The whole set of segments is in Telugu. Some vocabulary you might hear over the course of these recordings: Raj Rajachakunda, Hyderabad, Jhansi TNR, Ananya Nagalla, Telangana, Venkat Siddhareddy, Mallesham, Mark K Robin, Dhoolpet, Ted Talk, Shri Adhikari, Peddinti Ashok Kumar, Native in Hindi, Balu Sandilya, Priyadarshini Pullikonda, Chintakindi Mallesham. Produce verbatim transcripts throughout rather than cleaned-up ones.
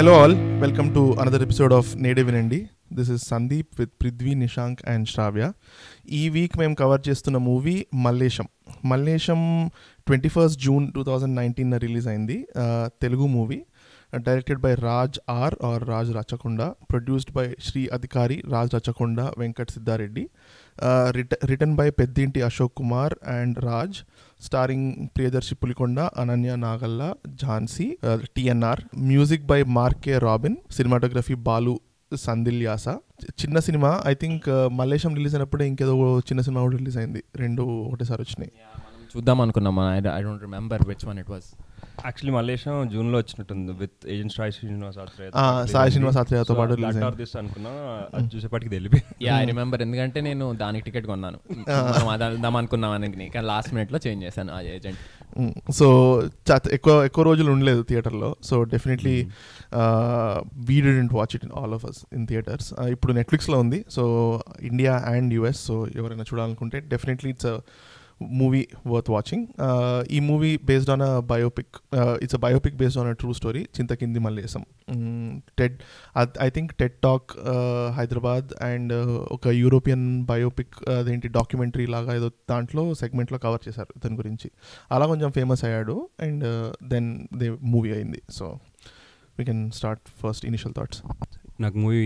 Hello all, welcome to another episode of Native in Hindi. This is Sandeep with Prithvi, Nishank and Shravya. Ee week mem cover chestunna movie Mallesham. Mallesham twenty-first June twenty nineteen na release ayindi. Uh, Telugu movie directed by Raj R or Raj Rajachakunda, produced by Shri Adhikari, Raj Rajachakunda, Venkat Siddhareddy, uh, writ- written by Peddinti Ashok Kumar and Raj, starring Priyadarshini Pullikonda, Ananya Nagalla, Jhansi uh, T N R, music by Mark K Robin, cinematography Balu Sandilya. చిన్న cinema I think Mallesham release అయినప్పుడే ఇంకేదో చిన్న సినిమా కూడా రిలీజ్ అయింది, రెండు ఒకటేసారి వచ్చినాయి. చూద్దాం అనుకున్నాం, I don't remember which one it was. Actually Mallesham జూన్లో వచ్చినట్టుంది విత్ ఏజెంట్ సాయి శ్రీనివాస్ సాయి శ్రీనివాస్ ఆత్రేయతో పాటు అనుకున్నా, అది చూసేపాటికి తెలిపి ఐ రిమెంబర్. ఎందుకంటే నేను దానికి టికెట్ కొన్నాను, దాం అనుకున్నాను కానీ లాస్ట్ మినిట్లో చేంజ్ చేశాను ఆ ఏజెంట్. సో ఎక్కువ ఎక్కువ రోజులు ఉండలేదు థియేటర్లో. So definitely we didn't watch it in all of us in theatres. ఇప్పుడు నెట్ఫ్లిక్స్లో ఉంది, so India and US. So ఎవరైనా చూడాలనుకుంటే definitely it's movie worth watching. ఈ movie based on a biopic, it's a biopic based on a true story, Chintakindi Mallesham. TED I think TED talk Hyderabad and ఒక యూరోపియన్ బయోపిక్, అదేంటి డాక్యుమెంటరీ లాగా ఏదో దాంట్లో సెగ్మెంట్లో కవర్ చేశారు దాని గురించి. అలా కొంచెం ఫేమస్ అయ్యాడు అండ్ దెన్ దే మూవీ అయింది. So we can start first initial thoughts. నాకు మూవీ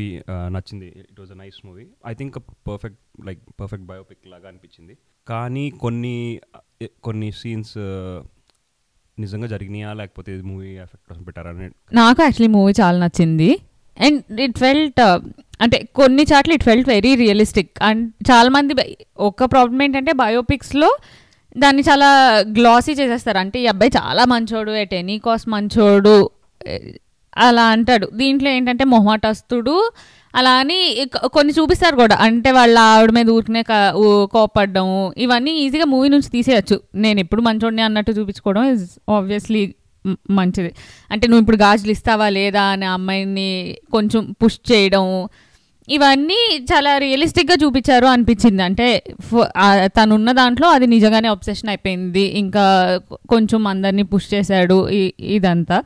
నచ్చింది, it was a nice movie. I think perfect like perfect biopic లాగా అనిపించింది. కానీ కొన్ని కొన్ని సీన్స్ నిజంగా జరిగినాయా లేకపోతే మూవీ ఎఫెక్ట్ పెట్టారా అని. నాకు యాక్చువల్లీ మూవీ చాలా నచ్చింది అండ్ ఇట్ ఫెల్ట్, అంటే కొన్ని చాట్లు it felt very realistic. And చాలామంది ఒక ప్రాబ్లం ఏంటంటే బయోపిక్స్లో దాన్ని చాలా గ్లాసీ చేసేస్తారు, అంటే ఈ అబ్బాయి చాలా మంచోడు, ఎట్ ఎనీ కాస్ట్ మంచోడు అలా అంటాడు. దీంట్లో ఏంటంటే మొహమాటస్తుడు అలా అని కొన్ని చూపిస్తారు కూడా, అంటే వాళ్ళ ఆవిడ మీద ఊరికనే కోపడడం ఇవన్నీ ఈజీగా మూవీ నుంచి తీసేయచ్చు. నేను ఎప్పుడు మంచోడిని అన్నట్టు చూపించుకోవడం ఇస్ ఆబ్వియస్లీ మంచిది. అంటే నువ్వు ఇప్పుడు గాజులు ఇస్తావా లేదా అనే అమ్మాయిని కొంచెం పుష్ చేయడం ఇవన్నీ చాలా రియలిస్టిక్గా చూపించారు అనిపించింది. అంటే తనున్న దాంట్లో అది నిజంగానే అబ్సెషన్ అయిపోయింది, ఇంకా కొంచెం అందరినీ పుష్ చేశాడు. ఇదంతా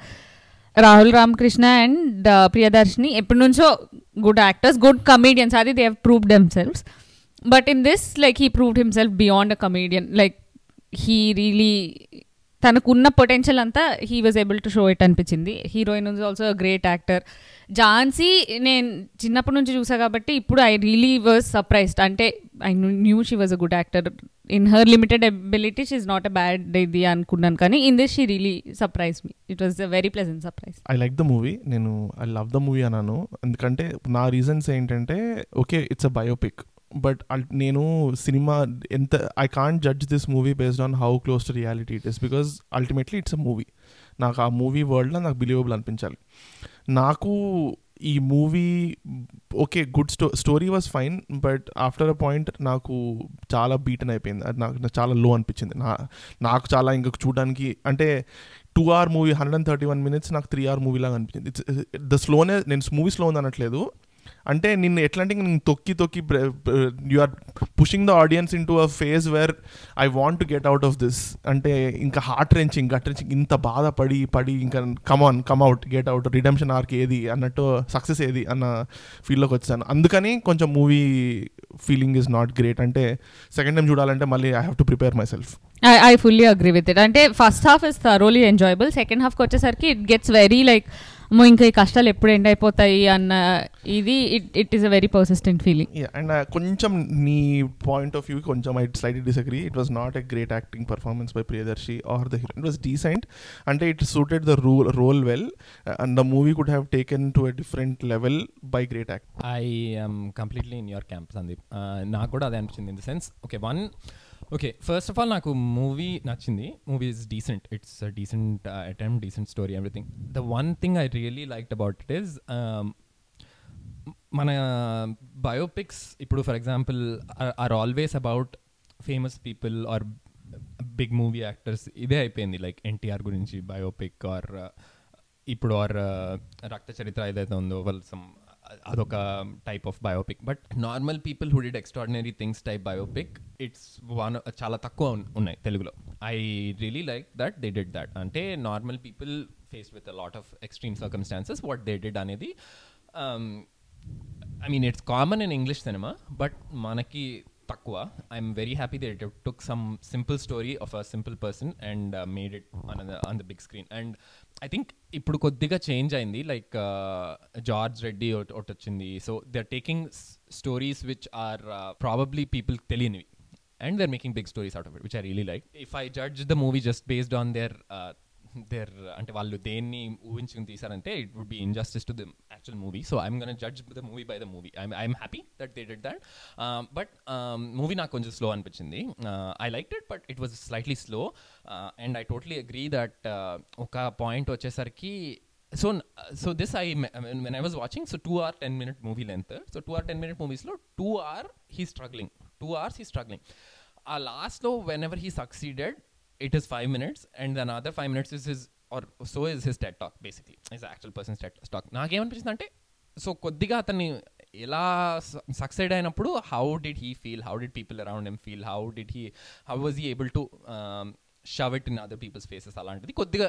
రాహుల్ రామకృష్ణ అండ్ ప్రియదర్శిని ఎప్పటి నుంచో గుడ్ యాక్టర్స్, గుడ్ కమీడియన్స్, అది they have proved himselfs. But in this like he proved himself beyond a comedian. Like he really తనకున్న పొటెన్షియల్ అంతా he was able to show it అనిపించింది. Heroine is also great actor. Jhansi నేను చిన్నప్పటి నుంచి చూసా కాబట్టి ఇప్పుడు ఐ రియలీ వాజ్ సర్ప్రైజ్డ్. అంటే I knew she was a good actor, in her limited ability she is not a bad ఇది అనుకున్నాను, కానీ in this she really surprise me. It was a very pleasant surprise. I like the movie, నేను ఐ లవ్ ద మూవీ అన్నాను. ఎందుకంటే నా రీజన్స్ ఏంటంటే okay it's a biopic, but నేను సినిమా ఎంత I can't judge this movie based on how close to reality it is, because ultimately it's a movie. నాకు ఆ మూవీ వరల్డ్లో నాకు బిలీవబుల్ అనిపించాలి. నాకు ఈ మూవీ ఓకే గుడ్ స్టో story was fine, but after a point నాకు చాలా బీటన్ అయిపోయింది. అది నాకు చాలా లో అనిపించింది. నా నాకు చాలా ఇంకా చూడడానికి, అంటే two hour movie hundred and thirty one minutes నాకు త్రీ అవర్ మూవీ లాగా అనిపించింది. ఇట్స్ ద స్లోనే, నేను మూవీ స్లో ఉంది అనట్లేదు, అంటే నిన్ను ఎట్లా అంటే నేను తొక్కి తొక్కి you are pushing the audience in to a phase where I want to get out of this. అంటే ఇంకా హార్ట్ రెంచింగ్ గట్ రెంచింగ్ ఇంత బాధపడి పడి ఇంకా come on come at get out redemption arc ఏది అన్నట్టు, సక్సెస్ ఏది అన్న ఫీల్లోకి వచ్చాను. అందుకని కొంచెం movie feeling is not great. అంటే సెకండ్ టైం చూడాలంటే మళ్ళీ I have to prepare myself. I I fully agree with it. అంటే first half is thoroughly enjoyable, second హాఫ్కి వచ్చేసరికి ఇట్ గెట్స్ వెరీ లైక్ ఇంకా ఈ కష్టాలు ఎప్పుడు ఎండ్ అయిపోతాయి అన్న ఇది it it is a very persistent feeling. And కొంచెం నీ పాయింట్ ఆఫ్ వ్యూ కొంచెం I slightly disagree. It was not a great acting performance by Priyadarshi or the heroine. It was decent, అంటే it suited the role role well and the movie could have taken to a different level by great act. I am completely in your camp Sandeep. నాకు కూడా అదే అనిపించింది. In the sense okay one okay first of all నాకు మూవీ నచ్చింది. Movie is decent, it's decent attempt, decent story, everything. The one thing I really liked about it is మన బయోపిక్స్ ఇప్పుడు for example are always about famous people or big movie actors. ఇదే అయిపోయింది లైక్ ఎన్టీఆర్ గురించి బయోపిక్ ఆర్ ఇప్పుడు ఆర్ రక్త చరిత్ర ఏదైతే ఉందో వాళ్ళ సమ్ అదొక type of biopic. But normal people who did extraordinary things type biopic it's one చాలా తక్కువ ఉన్నాయి తెలుగులో. I really like that they did that. అంటే normal people faced with a lot of extreme circumstances, what they did అనేది um, I mean, it's common in English cinema, but manaki takwa. I'm very happy that it took some simple story of a simple person and uh, made it on the, on the big screen. And I think ఇప్పుడు కొద్దిగా చేంజ్ అయింది, లైక్ జార్జ్ రెడ్డి ఒకటి వచ్చింది. So they are taking stories which are probably people తెలియనివి and they're making big stories out of it, which I really like. If I judge the movie just based on their uh, their ante vallu denni uvinchun teesarante, it would be injustice to the actual movie. So I'm going to judge the movie by the movie. I'm I'm happy that they did that. Um, but um, movie naa konjam slow anpichindi. Uh, I liked it, but it was slightly slow. Uh, and I totally agree that oka point vachesariki so so this I, I mean, when I was watching, so two hour ten minute movie length. So two hour ten minute movie slow, two hour he's struggling. Two hours he's struggling. Our last though, whenever he succeeded, it is five minutes, and then other five minutes is his, or so is his TED Talk basically. His actual person's TED Talk. నాకు ఏమనిపిస్తుందంటే సో కొద్దిగా అతన్ని ఎలా సక్సెడ్ అయినప్పుడు how did he feel? How did people around him feel? How did he? How was he able to um, shove it in other people's faces? అలాంటిది కొద్దిగా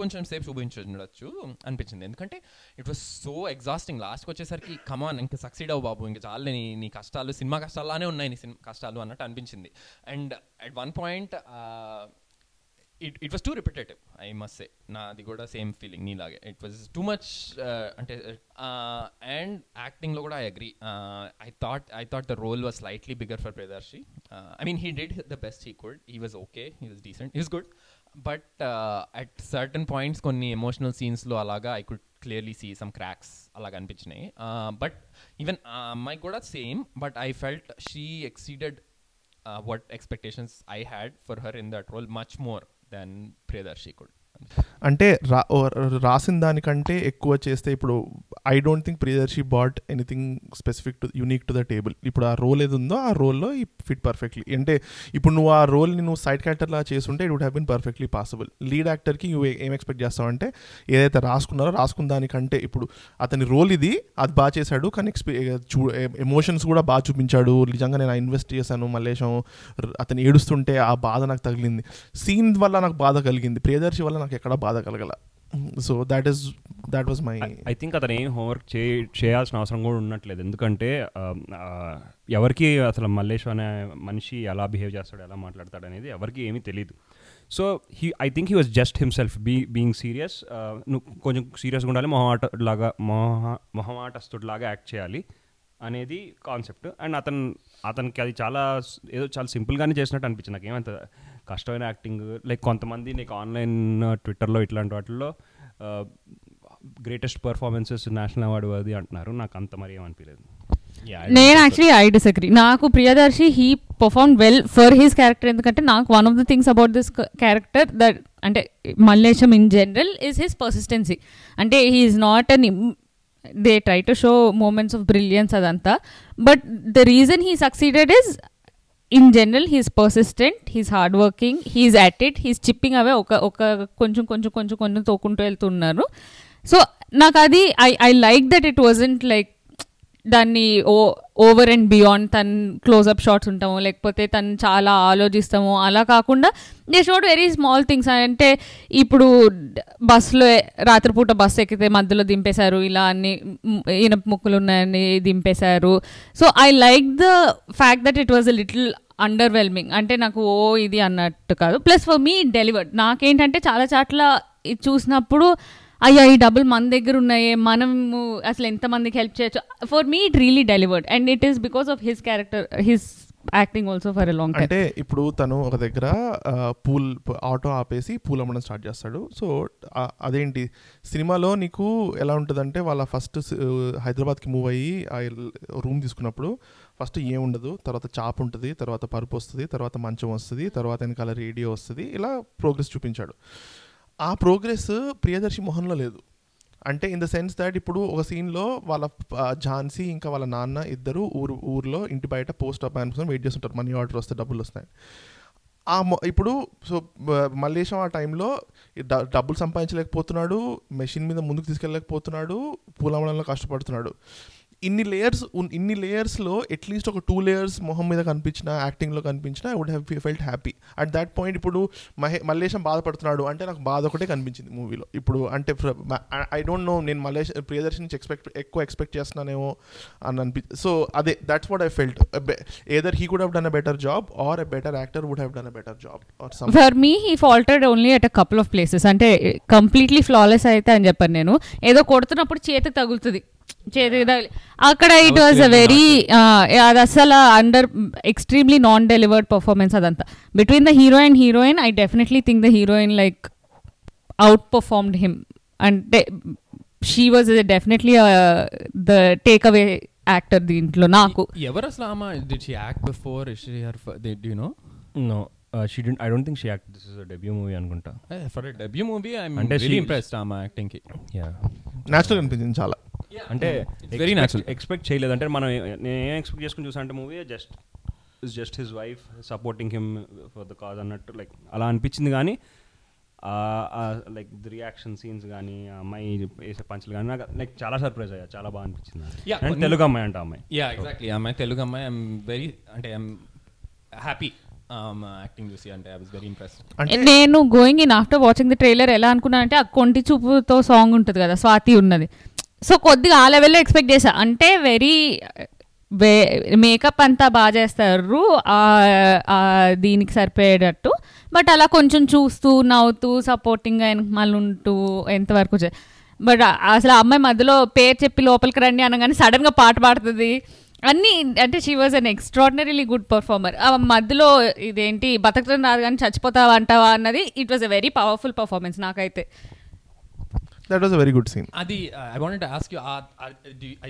కొంచెం సేపు చూపించవచ్చు అనిపించింది. ఎందుకంటే ఇట్ వాస్ సో ఎగ్జాస్టింగ్. లాస్ట్కి వచ్చేసరికి కమాన్ ఇంకా సక్సీడ్ అవ్వు బాబు, ఇంకా చాలు నీ నీ కష్టాలు సినిమా కష్టాలానే ఉన్నాయి, నీ సినిమా కష్టాలు అన్నట్టు అనిపించింది. And at one point it it was too repetitive. I must say, నాది కూడా సేమ్ ఫీలింగ్ నీలాగే. ఇట్ వాస్ టూ మచ్ అంటే. అండ్ యాక్టింగ్లో కూడా I agree. I thought I thought the role was slightly bigger for Priyadarshi. I mean he did the best he could. He was okay, he was decent, he was good. But at certain points కొన్ని ఎమోషనల్ సీన్స్లో అలాగా I could clearly see some cracks అలాగ అనిపించినాయి. బట్ ఈవెన్ ఆ అమ్మాయి కూడా same, but I felt she exceeded what expectations I had for her in that role much more than Priyadarshi could. అంటే రా రాసిన దానికంటే ఎక్కువ చేస్తే ఇప్పుడు I don't think Priyadarshi brought anything specific to unique to the table. ఇప్పుడు ఆ రోల్ ఏది ఉందో ఆ రోల్లో ఈ ఫిట్ పర్ఫెక్ట్లీ. అంటే ఇప్పుడు నువ్వు ఆ రోల్ని నువ్వు సైడ్ క్యారెక్టర్లా చేస్తుంటే it would have been perfectly possible. Lead యాక్టర్కి నువ్వు ఏం ఎక్స్పెక్ట్ చేస్తావు అంటే ఏదైతే రాసుకున్నారో రాసుకున్న దానికంటే ఇప్పుడు అతని రోల్ ఇది, అది బాగా చేశాడు. కానీ ఎక్స్పీ చూ ఎమోషన్స్ కూడా బాగా చూపించాడు. నిజంగా నేను ఇన్వెస్ట్ చేశాను మల్లేశం, అతను ఏడుస్తుంటే ఆ బాధ నాకు తగిలింది, సీన్ వల్ల నాకు బాధ కలిగింది, ప్రియదర్శి వల్ల నాకు ఎక్కడ బాధ కలగల. So that is that was my I think అతను ఏం హోంవర్క్ చే చేయాల్సిన అవసరం కూడా ఉండట్లేదు. ఎందుకంటే ఎవరికి అసలు మల్లేశం అనే మనిషి ఎలా బిహేవ్ చేస్తాడు, ఎలా మాట్లాడతాడు అనేది ఎవరికి ఏమీ తెలియదు. So he I think he was just himself be being serious. నువ్వు కొంచెం సీరియస్గా ఉండాలి, మొహమాట లాగా మొహ మొహమాటస్తుడిలాగా యాక్ట్ చేయాలి అనేది కాన్సెప్ట్. అండ్ అతను అతనికి అది చాలా ఏదో చాలా సింపుల్గానే చేసినట్టు అనిపించింది నాకు. ఏమంత కష్టమైన యాక్టింగ్ లైక్ కొంతమంది నీకు ఆన్లైన్ ట్విట్టర్లో ఇట్లాంటి వాటిల్లో గ్రేటెస్ట్ పర్ఫార్మెన్సెస్ నేషనల్ అవార్డు అది అంటున్నారు. నాకు అంత మరి ఏమనిపించలేదు. నేను యాక్చువల్లీ ఐ డిస్అగ్రీ. నాకు Priyadarshi he perform well for his character. ఎందుకంటే నాకు one of the things about this character that అంటే Mallesham in general is his persistency. అంటే he is not an they try to show moments of brilliance adanta, but the reason he succeeded is in general he is persistent, he is hard working, he is at it, he is chipping away oka oka koncham koncham koncham koncham tokuntu eltunnaru. So nak adi i i like that it wasn't like దాన్ని ఓ ఓవర్ అండ్ బియాండ్ తను క్లోజ్అప్ షాట్స్ ఉంటాము, లేకపోతే తను చాలా ఆలోచిస్తాము, అలా కాకుండా they showed very small things. అంటే ఇప్పుడు బస్సులో రాత్రిపూట బస్సు ఎక్కితే మధ్యలో దింపేశారు, ఇలా అన్ని ఇనప ముక్కలు ఉన్నాయని దింపేశారు. So I like the fact that it was a little underwhelming. అంటే నాకు ఓ ఇది అన్నట్టు కాదు. ప్లస్ ఫర్ మీ డెలివర్డ్ నాకేంటంటే చాలా చాట్ల ఇది చూసినప్పుడు అయ్యా ఈ డబ్బులు మన దగ్గర ఉన్నాయే, మనము అసలు ఎంతమందికి హెల్ప్ చేయొచ్చు. For me it really delivered and it is because of his character, his acting also for a long time. అంటే ఇప్పుడు తను ఒక దగ్గర పూల్ ఆటో ఆపేసి పూల్ అమ్మడం స్టార్ట్ చేస్తాడు. సో అదేంటి సినిమాలో నీకు ఎలా ఉంటుందంటే వాళ్ళ ఫస్ట్ హైదరాబాద్కి మూవ్ అయ్యి రూమ్ తీసుకున్నప్పుడు ఫస్ట్ ఏముండదు, తర్వాత చాప్ ఉంటుంది, తర్వాత పరుపు వస్తుంది, తర్వాత మంచం వస్తుంది, తర్వాత వెనకాల రేడియో వస్తుంది, ఇలా ప్రోగ్రెస్ చూపించాడు. ఆ ప్రోగ్రెస్ ప్రియదర్శి మొహన్లో లేదు. అంటే ఇన్ ద సెన్స్ దాట్ ఇప్పుడు ఒక సీన్లో వాళ్ళ ఝాన్సీ ఇంకా వాళ్ళ నాన్న ఇద్దరు ఊరు ఊర్లో ఇంటి బయట పోస్ట్ ఆఫీస్ కోసం వెయిట్ చేస్తుంటారు, మనీ ఆర్డర్ వస్తే డబ్బులు వస్తాయి. ఆ ఇప్పుడు సో మల్లేశం ఆ టైంలో డబ్బులు సంపాదించలేకపోతున్నాడు, మెషిన్ మీద ముందుకు తీసుకెళ్ళలేకపోతున్నాడు, పూలమడంలో కష్టపడుతున్నాడు. ఇన్ని లేయర్స్ ఇన్ని లేయర్స్లో అట్లీస్ట్ ఒక టూ లేయర్స్ మొహం మీద కనిపించిన యాక్టింగ్లో కనిపించిన I would have felt happy at that point. ఇప్పుడు మహే మల్లేశం బాధపడుతున్నాడు అంటే నాకు బాధ ఒకటే కనిపించింది మూవీలో. ఇప్పుడు అంటే ఐ డోంట్ నో, నేను మల్లేశం ప్రియదర్శిని నుంచి ఎక్స్పెక్ట్ ఎక్కువ ఎక్స్పెక్ట్ చేస్తున్నానేమో అని అనిపి సో అదే that's what I felt. Either he could have done a better job or a better actor would have done a better job or some. For me he faulted only at a couple of places. అంటే కంప్లీట్లీ ఫ్లాలెస్ అయితే అని చెప్పాను నేను, ఏదో కొడుతున్నప్పుడు చేతికి తగులుతుంది, చేతికి తగిలి అక్కడ ఇట్ వాజ్ అ వెరీ అది అసలు under extremely non delivered performance అదంతా. Between the hero and heroine I definitely think the heroine like outperformed him. అంటే she was definitely the take away actor దీంట్లో నాకు. ఎవరు అసలు ఆమె did she act before she her did you know? No. Uh, she didn't. I don't think she acted. This is a debut movie, Anukunta. Yeah, for a debut movie, I'm and really impressed. I'm acting ki. Yeah. Natural అనిపించింది చాలా. అంటే ఇట్స్ వెరీ న్యాచురల్. ఎక్స్పెక్ట్ చేయలేదు. అంటే మనం నేను ఎక్స్పెక్ట్ చేసుకుని చూసా అంటే movie just is just his wife supporting him for the cause అన్నట్టు లైక్ అలా అనిపించింది. కానీ లైక్ ది రియాక్షన్ సీన్స్ కానీ ఆ అమ్మాయి వేసే పంచులు కానీ నాకు లైక్ చాలా సర్ప్రైజ్ అయ్యా, చాలా బాగా అనిపించింది. అంటే తెలుగు అమ్మాయి అంట అమ్మాయి. యా ఎగ్జాక్ట్లీ అమ్మాయి తెలుగు అమ్మాయి. ఐఎమ్ వెరీ అంటే ఐఎమ్ హ్యాపీ యాక్టింగ్ చూసి. అంటే ఐ వాస్ వెరీ ఇంప్రెస్డ్. నేను going in after watching the trailer ఎలా అనుకున్నాను అంటే ఆ కొంటి చూపుతో సాంగ్ ఉంటుంది కదా స్వాతి ఉన్నది, సో కొద్దిగా ఆ లెవెల్లో ఎక్స్పెక్ట్ చేశా. అంటే వెరీ మేకప్ అంతా బాగా చేస్తారు దీనికి సరిపోయేటట్టు, బట్ అలా కొంచెం చూస్తూ నవ్వుతూ సపోర్టింగ్గా మళ్ళీ ఉంటూ ఎంతవరకు. బట్ అసలు ఆ అమ్మాయి మధ్యలో పేరు చెప్పి లోపలికి రండి అనగానే సడన్గా పాట పాడుతుంది అన్నీ. అంటే she was an extraordinarily good performer. ఆ మధ్యలో ఇదేంటి బతకడం రాదు కానీ చచ్చిపోతావా అంటావా అన్నది it was a very powerful performance నాకైతే. That was a very good scene. అది I wanted to ask you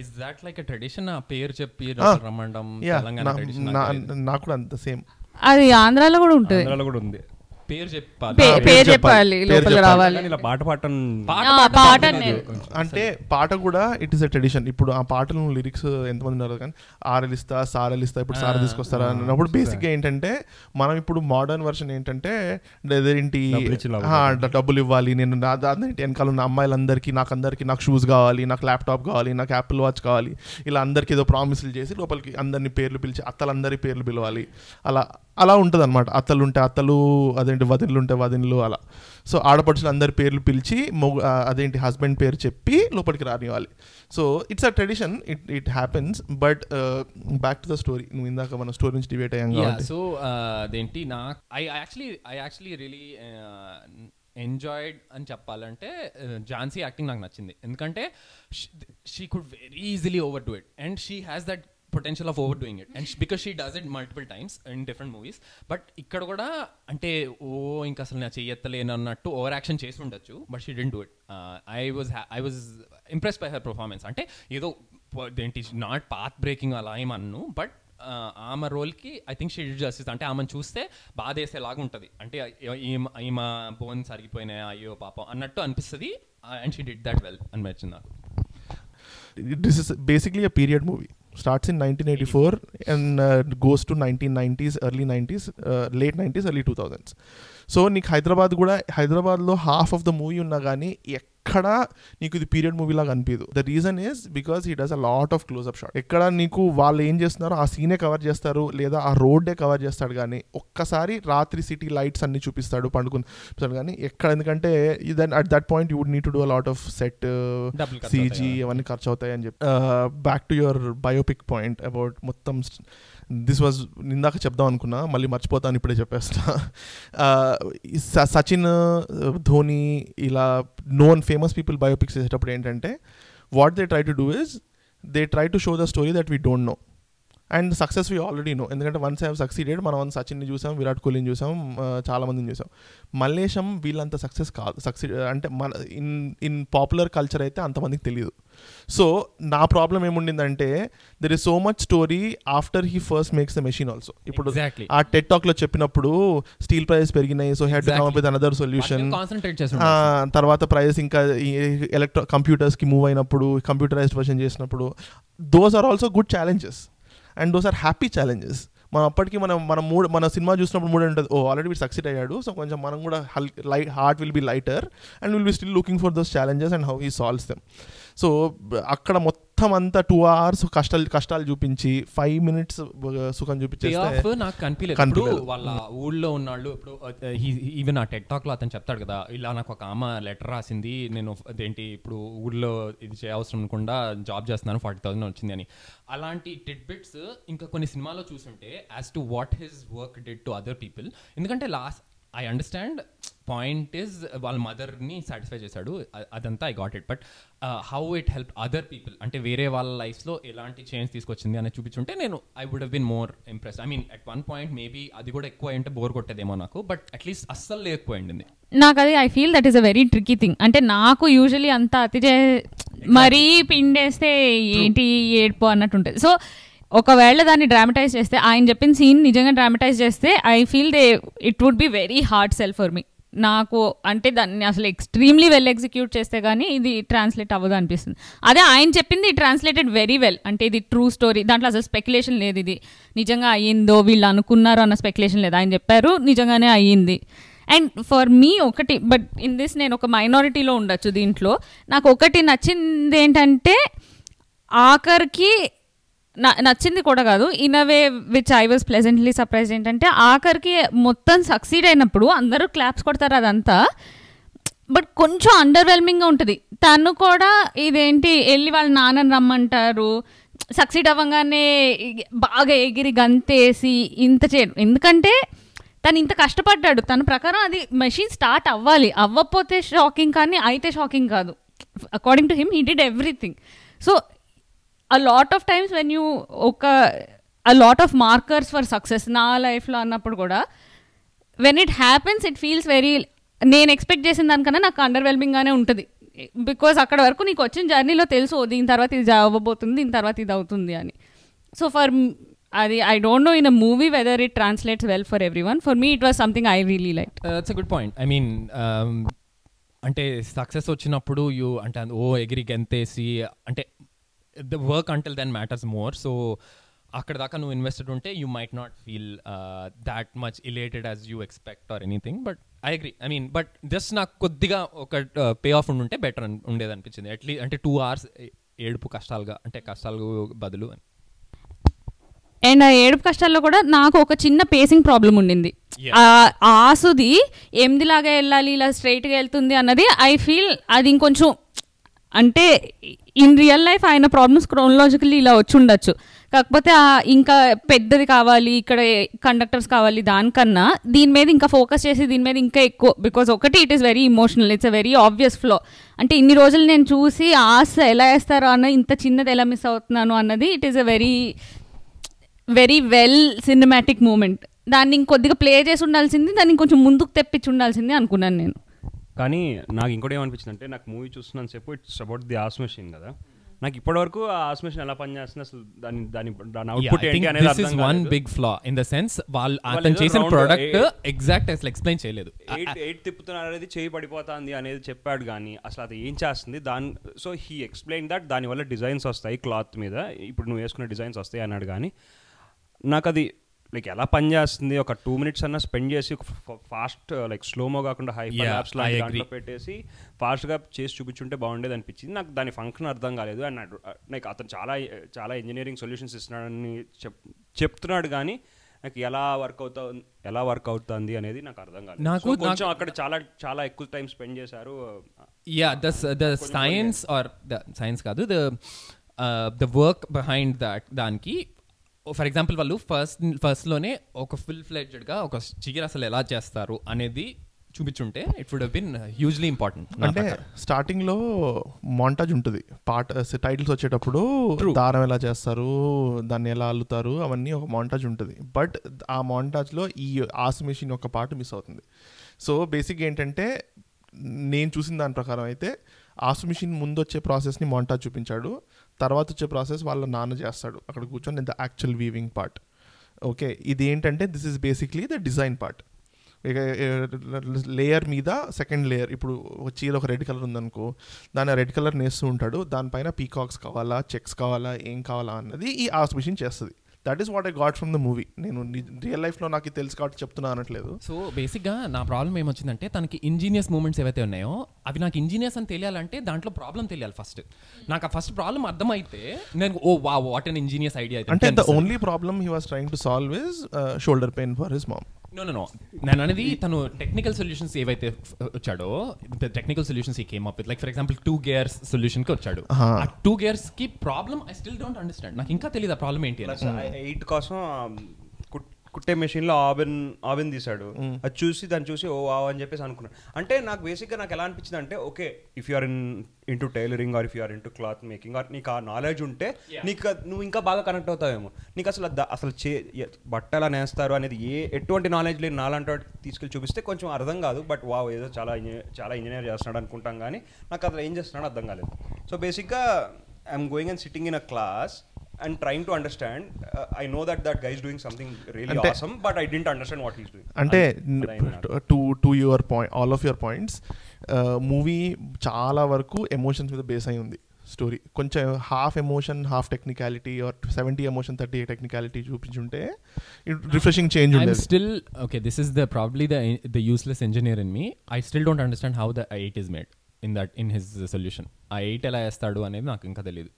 is that like a tradition ఆ పేరు చెప్పి రమండం తెలంగాణ ట్రెడిషన్? నాకు కూడా అంత సేమ్. అది ఆంధ్రాలో కూడా ఉంటుంది, ఆంధ్రాలో కూడా ఉంది. పేరు చెప్పాలి, పేరు చెప్పాలి, లోపల రావాలి. ఇలా పాట పాటం పాట అంటే పాట కూడా ఇట్ ఇస్ ఎ ట్రెడిషన్. ఇప్పుడు ఆ పాటలు లిరిక్స్ ఎంతమంది ఉన్నారు కానీ ఆరలిస్తా సారలిస్తా ఇప్పుడు సార తీసుకొస్తారా అన్నప్పుడు బేసిక్గా ఏంటంటే మనం ఇప్పుడు మోడర్న్ వర్షన్ ఏంటంటే ఏంటి డబ్బులు ఇవ్వాలి, నేను అదేంటి వెనకాల ఉన్న అమ్మాయిలందరికీ నాకు అందరికీ నాకు షూస్ కావాలి, నాకు ల్యాప్టాప్ కావాలి, నాకు యాపిల్ వాచ్ కావాలి, ఇలా అందరికీ ఏదో ప్రామిసులు చేసి లోపలికి అందరినీ పేర్లు పిలిచి అత్తలందరి పేర్లు పిలవాలి, అలా అలా ఉంటుంది అనమాట. అత్తలు ఉంటే అత్తలు, అదేంటి వదినలు ఉంటే వదినలు, అలా. సో ఆడపడుచులు అందరి పేర్లు పిలిచి మొగ అదేంటి హస్బెండ్ పేరు చెప్పి లోపలికి రానివ్వాలి. So it's a tradition, it it happens. But back to the story, నువ్వు ఇందాక మన స్టోరీ నుంచి డిబేట్ అయ్యాం. సో అదేంటి నా I actually I actually really enjoyed అని చెప్పాలంటే ఝాన్సీ యాక్టింగ్ నాకు నచ్చింది. ఎందుకంటే she could very easily over do it and she has that potential of overdoing it and because she does it multiple times in different movies but ikkada kuda ante oh inka asalu na cheyatalena annattu over action chesundachchu but she didn't do it. uh, i was ha- i was impressed by her performance. ante edo denti not path breaking ala em annu but ఆమె రోల్కి I think she did justice. అంటే ఆమెను చూస్తే బాధ వేసేలాగా ఉంటుంది, అంటే ఈమె బోన్ సరిగిపోయినాయి అయ్యో పాపం అన్నట్టు అనిపిస్తుంది and she did that well అని మెచ్చింది నాకు. This is basically a period movie. Starts in nineteen eighty-four and uh, goes to nineteen nineties, early nineties, uh, late nineties, early two thousands. So, నీకు హైదరాబాద్ కూడా హైదరాబాద్లో హాఫ్ ఆఫ్ ద మూవీ ఉన్నా కానీ ఎక్కడ నీకు ఇది పీరియడ్ మూవీ లాగా అనిపించదు. The reason is because he does a lot of close up shot. ఎక్కడ నీకు వాళ్ళు ఏం చేస్తున్నారో ఆ సీనే కవర్ చేస్తారు లేదా ఆ రోడ్డే కవర్ చేస్తాడు కానీ ఒక్కసారి రాత్రి సిటీ లైట్స్ అన్ని చూపిస్తాడు పండుకుని కానీ ఎక్కడ. ఎందుకంటే then at that point you would need to do a lot of set CG అవన్నీ ఖర్చు అవుతాయి అని చెప్పి. Back to your biopic point about మొత్తం దిస్ వాజ్ ఇందాక చెప్దాం అనుకున్నా మళ్ళీ మర్చిపోతాను ఇప్పుడే చెప్పేస్తా. సచిన్ ధోని ఇలా నోన్ ఫేమస్ పీపుల్ బయోపిక్స్ చేసేటప్పుడు ఏంటంటే what they try to do is they try to show the story that we don't know and success we already know. ఎందుకంటే వన్స్ హ్యావ్ సక్సీడెడ్ మనం వన్ సచిన్ని చూసాం, విరాట్ కోహ్లీని చూసాం, చాలామందిని చూసాం. మల్లేశం వీళ్ళంత సక్సెస్ కాదు, సక్సీ అంటే మన ఇన్ ఇన్ పాపులర్ కల్చర్ అయితే అంతమందికి తెలియదు. సో నా ప్రాబ్లం ఏముండిందంటే there is so much story after he first makes the machine also. ఇప్పుడు ఆ టెడ్ టాక్ లో చెప్పినప్పుడు స్టీల్ ప్రైజెస్ పెరిగినాయి, so had to come up with another solution. తర్వాత ప్రైజెస్ ఇంకా ఎలక్ట్రా కంప్యూటర్స్ కి మూవ్ అయినప్పుడు కంప్యూటరైజ్డ్ వర్షన్ చేసినప్పుడు those are also good challenges and those are happy challenges. మనం అప్పటికి మనం మన మూడు మన సినిమా చూసినప్పుడు మూడే ఉంటుంది, ఓ ఆల్రెడీ వీడు సక్సెస్ అయ్యాడు, సో కొంచెం మనం కూడా హల్ light heart will be lighter and will be still looking for those challenges and how he solves them. So అక్కడ మొత్తం మొత్తం అంతా టూ అవర్స్ కష్టాలు కష్టాలు చూపించి ఫైవ్ మినిట్స్ సుఖం చూపించే నాకు కనిపించలేదు. వాళ్ళ ఊళ్ళో ఉన్నాళ్ళు ఇప్పుడు ఈవెన్ ఆ టెడ్ టాక్లో అతను చెప్తాడు కదా, ఇలా నాకు ఒక ఆమె లెటర్ రాసింది, నేను అదేంటి ఇప్పుడు ఊళ్ళో ఇది చేయవసరం అనుకుండా జాబ్ చేస్తున్నాను, ఫార్టీ థౌసండ్ వచ్చింది అని. అలాంటి టెడ్ బిట్స్ ఇంకా కొన్ని సినిమాలో చూసుంటే as to what his work did to other people. ఎందుకంటే last I understand point is వాళ్ళ మదర్ని సాటిస్ఫై చేశాడు, అదంతా I got it. But how it help other people అంటే వేరే వాళ్ళ లైఫ్లో ఎలాంటి చేంజ్ తీసుకొచ్చింది అని చూపించుంటే నేను I would have been more impressed. I mean at one point maybe అది కూడా ఎక్కువ అంటే బోర్ కొట్టేదేమో నాకు, బట్ అట్లీస్ట్ అస్సలు లేకపోయింది నాకు అది. I feel that is a very tricky thing. అంటే నాకు యూజువలీ అంత అతి చే మరీ పిండేస్తే ఏంటి ఏడ్పో అన్నట్టు ఉంటుంది. సో ఒకవేళ దాన్ని డ్రామటైజ్ చేస్తే, ఆయన చెప్పిన సీన్ నిజంగా డ్రామటైజ్ చేస్తే I feel they it would be very hard sell for me. నాకు అంటే దాన్ని అసలు ఎక్స్ట్రీమ్లీ వెల్ ఎగ్జిక్యూట్ చేస్తే కానీ ఇది ట్రాన్స్లేట్ అవ్వదు అనిపిస్తుంది. అదే ఆయన చెప్పింది ట్రాన్స్లేటెడ్ వెరీ వెల్. అంటే ఇది ట్రూ స్టోరీ, దాంట్లో అసలు స్పెక్యులేషన్ లేదు, ఇది నిజంగా అయ్యిందో వీళ్ళు అనుకున్నారో అన్న స్పెక్యులేషన్ లేదు. ఆయన చెప్పారు నిజంగానే అయ్యింది. అండ్ ఫర్ మీ ఒకటి, బట్ ఇన్ దిస్ నేను ఒక మైనారిటీలో ఉండొచ్చు, దీంట్లో నాకు ఒకటి నచ్చింది ఏంటంటే ఆఖరికి నచ్చింది కూడా కాదు, in a way which I was pleasantly surprise ఏంటంటే ఆఖరికి మొత్తం సక్సీడ్ అయినప్పుడు అందరూ క్లాప్స్ కొడతారు అదంతా, బట్ కొంచెం అండర్వెల్మింగ్గా ఉంటుంది. తను కూడా ఇదేంటి వెళ్ళి వాళ్ళ నాన్నని రమ్మంటారు, సక్సీడ్ అవ్వగానే బాగా ఎగిరి గంతేసి ఇంత చేయరు. ఎందుకంటే తను ఇంత కష్టపడ్డాడు, తన ప్రకారం అది మెషిన్ స్టార్ట్ అవ్వాలి, అవ్వకపోతే షాకింగ్ కానీ అయితే షాకింగ్ కాదు. According to him he did everything. So a lot of times when you oka a lot of markers for success na life lo annappudu kuda when it happens it feels very nen expect chesin dankanna naaku underwhelming gaane untadi because akkada varaku neeku vachin journey lo telusu din tarvata idi avvabotundi din tarvata idi avutundi ani. So for అది I don't know in a movie whether it translates well for everyone. For me it was something I really like. That's a good point. I mean um, అంటే సక్సెస్ వచ్చినప్పుడు you అంటే ఓ ఎగిరి గంతేసి అంటే the work until then matters more. So after that you invested unte you might not feel uh, that much elated as you expect or anything, but I agree. I mean but just na koddiga oka pay off unte better unded anpichindi at least ante two hours ఏడుపు కష్టాలుగా అంటే కష్టాలు బదులు. అండ్ ఆ ఏడుపు కష్టాల్లో కూడా నాకు ఒక చిన్న పేసింగ్ ప్రాబ్లం ఉండింది. ఆసుది ఎనిమిదిలాగా వెళ్ళాలి ఇలా స్ట్రైట్గా వెళ్తుంది అన్నది ఐ ఫీల్ అది ఇంకొంచెం అంటే ఇన్ రియల్ లైఫ్ ఆయన ప్రాబ్లమ్స్ క్రోనలాజికల్లీ ఇలా వచ్చి ఉండొచ్చు, కాకపోతే ఇంకా పెద్దది కావాలి ఇక్కడ కండక్టర్స్ కావాలి దానికన్నా దీని మీద ఇంకా ఫోకస్ చేసి దీని మీద ఇంకా ఎక్కువ. బికాజ్ ఒకటి it is very emotional, it's a very obvious flow. అంటే ఇన్ని రోజులు నేను చూసి ఆశ ఎలా వేస్తారో అన్న ఇంత చిన్నది ఎలా మిస్ అవుతున్నాను అన్నది it is a very very well cinematic moment. దాన్ని ఇంకొద్దిగా ప్లే చేసి ఉండాల్సింది, దాన్ని కొంచెం ముందుకు తెప్పించి ఉండాల్సింది అనుకున్నాను నేను. కానీ నాకు ఇంకోటి ఏమనిపించింది అంటే నాకు మూవీ చూస్తున్నాను చెప్పు it's about the Asu machine కదా, నాకు ఇప్పటివరకు ఆ ఆస్ మెషిన్ ఎలా పనిచేస్తుంది అసలు దాని దాని దాని అవుట్పుట్ ఏంటి అనేది అర్థం కాలేదు. This is one big flaw in the sense వాళ్ళు అతను చేసిన ప్రొడక్ట్ ఎగ్జాక్ట్ అసలు ఎక్స్ప్లెయిన్ చేయలేదు. ఎయిట్ తిప్పుతున్నారు అనేది చేయి పడిపోతుంది అనేది చెప్పాడు కానీ అసలు అది ఏం చేస్తుంది దాని. సో హీ ఎక్స్ప్లెయిన్ దట్ దానివల్ల డిజైన్స్ వస్తాయి క్లాత్ మీద, ఇప్పుడు నువ్వు వేసుకున్న డిజైన్స్ వస్తాయి అన్నాడు. కానీ నాకు అది లైక్ ఎలా పనిచేస్తుంది ఒక టూ మినిట్స్ అన్నా స్పెండ్ చేసి ఫాస్ట్ లైక్ స్లోమో కాకుండా హై లాప్స్ లాగా పెట్టేసి ఫాస్ట్గా చేసి చూపించుంటే బాగుండేది అనిపించింది. నాకు దాని ఫంక్షన్ అర్థం కాలేదు అండ్ లైక్ అతను చాలా చాలా ఇంజనీరింగ్ సొల్యూషన్స్ ఇస్తున్నాడని చెప్ చెప్తున్నాడు కానీ నాకు ఎలా వర్క్ అవుతా ఎలా వర్క్ అవుతుంది అనేది నాకు అర్థం కాలేదు. నాకు కొంచెం అక్కడ చాలా చాలా ఎక్కువ టైం స్పెండ్ చేశారు. Yeah the the science or the science కాదు the the work behind that దానికి. ఫర్ ఎగ్జాంపుల్ వాళ్ళు ఫస్ట్ ఫస్ట్లోనే ఒక ఫుల్ ఫ్లెడ్జ్డ్గా ఒక చిగిర అసలు ఎలా చేస్తారు అనేది చూపించుంటే it would have been hugely important. అంటే స్టార్టింగ్లో మోంటాజ్ ఉంటుంది, పాట టైటిల్స్ వచ్చేటప్పుడు దారం ఎలా చేస్తారు దాన్ని ఎలా అల్లుతారు అవన్నీ ఒక మోంటాజ్ ఉంటుంది. బట్ ఆ మోంటాజ్లో ఈ ఆస్ మెషిన్ ఒక పార్ట్ మిస్ అవుతుంది. సో బేసిక్గా ఏంటంటే నేను చూసిన దాని ప్రకారం అయితే ఆస్ మెషిన్ ముందు వచ్చే ప్రాసెస్ని మోంటాజ్ చూపించాడు, తర్వాత వచ్చే ప్రాసెస్ వాళ్ళ నాన్న చేస్తాడు అక్కడ కూర్చొని the actual weaving part. Okay ఇది ఏంటంటే this is basically the design part. Layer మీద సెకండ్ లేయర్, ఇప్పుడు చీర ఒక రెడ్ కలర్ ఉందనుకో దాన్ని రెడ్ కలర్ నేస్తూ ఉంటాడు, దానిపైన పీకాక్స్ కావాలా చెక్స్ కావాలా ఏం కావాలా అన్నది ఈ ఆస్ మిషన్ చేస్తుంది. That is what I got from the movie. నేను రియల్ లైఫ్లో నాకు తెలుసు కాబట్టి చెప్తున్నా అనట్లేదు. సో బేసిక్గా నా ప్రాబ్లం ఏమొచ్చిందంటే తనకి ఇంజీనియస్ మూమెంట్స్ ఏవైతే ఉన్నాయో అవి నాకు ఇంజీనియస్ అని తెలియాలంటే దాంట్లో ప్రాబ్లం తెలియాలి ఫస్ట్. నాకు ఆ ఫస్ట్ ప్రాబ్లం అర్థమైతే నేను ఓ వా వాట్ అన్ ఇంజీనియస్ ఐడియా. అంటే the only problem he was trying to solve is shoulder pain for his mom. No no no నేను అనేది తను టెక్నికల్ సొల్యూషన్స్ ఏవైతే వచ్చాడో technical solutions he came up with, like for example two gears solution కి వచ్చాడు. ఆ టూ గేర్స్ కి problem I still don't understand. నాకు ఇంకా తెలియదు ఆ ప్రాబ్లం ఏంటి. ఎయిట్ కోసం కుట్టే మెషిన్ లో ఆబెన్ ఆబెన్ తీసాడు. అది చూసి దాన్ని చూసి ఓ వావ్ అని చెప్పేసి అనుకున్నాను. అంటే నాకు బేసిక్గా నాకు ఎలా అనిపించింది అంటే okay if you are in into tailoring or if you are into cloth making or నీకు ఆ నాలెడ్జ్ ఉంటే నీకు నువ్వు ఇంకా బాగా కనెక్ట్ అవుతావేమో. నీకు అసలు అసలు చే బట్ట ఎలా నేస్తారు అనేది ఏ ఎటువంటి నాలెడ్జ్ లేని నాలంటే తీసుకెళ్ళి చూపిస్తే కొంచెం అర్థం కాదు. బట్ వావ్ ఏదో చాలా చాలా ఇంజనీర్ చేస్తున్నాడు అనుకుంటాం కానీ నాకు అసలు ఏం చేస్తున్నాడో అర్థం కాలేదు. సో బేసిక్గా I'm going and sitting in a class and trying to understand uh, I know that that guy is doing something really ante, awesome but I didn't understand what he's doing ante to to, to your point all of your points uh, movie chaala varaku emotions with a base ayi undi story koncha half emotion half technicality or seventy emotion thirty technicality chupinchunte refreshing change undadi. I'm still okay this is the probably the the useless engineer in me. I still don't understand how the eight is made in that in his solution. I eight ela estadu anedi naaku inka teliyadu.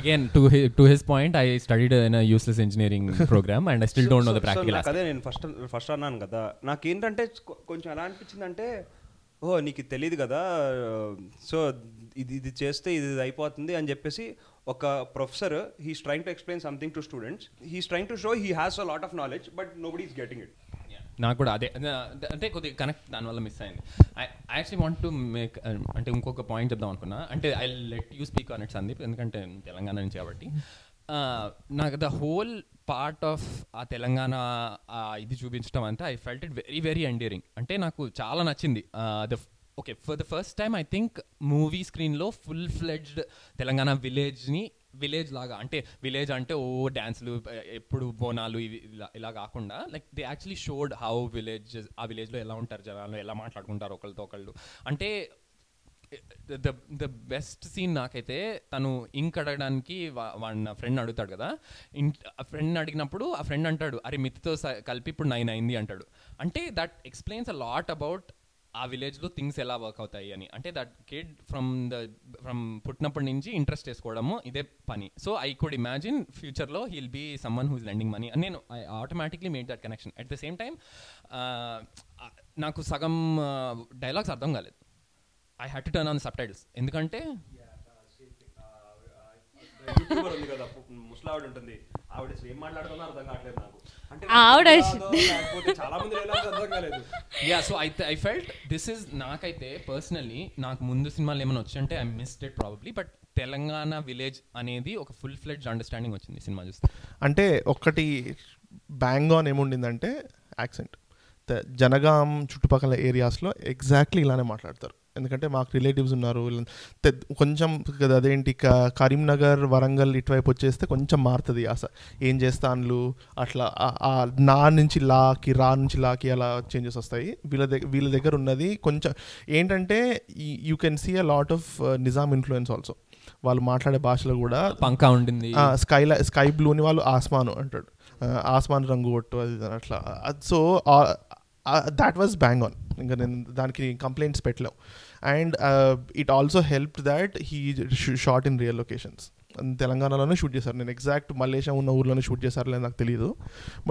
Again to his, to his point I studied in a useless engineering program and I still don't know the practical aspect. Kada nen first first annanu kada naaku entante koncham ela anipichindante ఓ నీకు ఇది తెలియదు కదా సో ఇది ఇది చేస్తే ఇది అయిపోతుంది అని చెప్పేసి ఒక professor he's trying to explain something to students he's trying to show he has a lot of knowledge but nobody is getting it. నాకు కూడా అదే అంటే కొద్దిగా కనెక్ట్ దానివల్ల మిస్ అయింది. I actually want to make అంటే ఇంకొక పాయింట్ చెప్దాం అనుకున్నా. అంటే I let you speak on it Sandeep ఎందుకంటే తెలంగాణ నుంచి కాబట్టి. నాకు ద హోల్ పార్ట్ ఆఫ్ ఆ తెలంగాణ ఇది చూపించడం అంటే I felt it very very endearing. అంటే నాకు చాలా నచ్చింది. The okay for the first time I think movie స్క్రీన్లో ఫుల్ ఫ్లెడ్జ్డ్ తెలంగాణ విలేజ్ని విలేజ్ లాగా అంటే విలేజ్ అంటే ఓ డ్యాన్స్లు ఎప్పుడు బోనాలు ఇవి ఇలా ఇలా కాకుండా like they actually showed how village ఆ విలేజ్లో ఎలా ఉంటారు జనాలు ఎలా మాట్లాడుకుంటారు ఒకళ్ళతో ఒకళ్ళు. అంటే ద ద బెస్ట్ సీన్ నాకైతే తను ఇంక్ అడగడానికి వా వాడిని ఫ్రెండ్ అడుగుతాడు కదా. ఇన్ ఆ ఫ్రెండ్ అడిగినప్పుడు ఆ ఫ్రెండ్ అంటాడు అరే మిత్తో కలిపి ఇప్పుడు నైన్ అయింది అంటాడు. అంటే that explains a lot about ఆ విలేజ్లో థింగ్స్ ఎలా వర్క్ అవుతాయి అని. అంటే that kid from the from పుట్టినప్పటి నుంచి ఇంట్రెస్ట్ వేసుకోవడము ఇదే పని. సో ఐ కుడ్ ఇమాజిన్ ఫ్యూచర్లో he'll be someone who is lending money అని నేను I automatically made that connection. At the same time నాకు సగం డైలాగ్స్ అర్థం కాలేదు. I had to turn on subtitles ఎందుకంటే నాకైతే పర్సనల్లీ నాకు ముందు సినిమాలు ఏమైనా వచ్చాయంటే I missed it probably but Telangana village అనేది ఒక ఫుల్ ఫ్లెడ్జ్ అండర్స్టాండింగ్ వచ్చింది సినిమా చూస్తే. అంటే ఒక్కటి బ్యాంగ్ ఆన్ ఏముండిందంటే యాక్సెంట్ జనగాం చుట్టుపక్కల ఏరియాస్లో ఎగ్జాక్ట్లీ ఇలానే మాట్లాడతారు ఎందుకంటే మాకు రిలేటివ్స్ ఉన్నారు. కొంచెం అదేంటి కరీంనగర్ వరంగల్ ఇటువైపు వచ్చేస్తే కొంచెం మారుతుంది ఆశ ఏం చేస్తాను అట్లా నా నుంచి లాకి రా నుంచి లాకి అలా చేంజెస్ వస్తాయి. వీళ్ళ దగ్గర వీళ్ళ దగ్గర ఉన్నది కొంచెం ఏంటంటే you can see a lot of Nizam influence also. వాళ్ళు మాట్లాడే భాషలో కూడా పంకా ఉంటుంది. స్కై స్కై బ్లూని వాళ్ళు ఆస్మాను అంటాడు ఆస్మాన్ రంగు కొట్టు అది అట్లా. So that was bang on. ఇంకా నేను దానికి కంప్లైంట్స్ పెట్టలేవు. And it also helped that he shot in real locations. తెలంగాణలోనే షూట్ చేశారు. నేను ఎగ్జాక్ట్ మల్లేశం ఉన్న ఊర్లోనే షూట్ చేశారు లేదు నాకు తెలియదు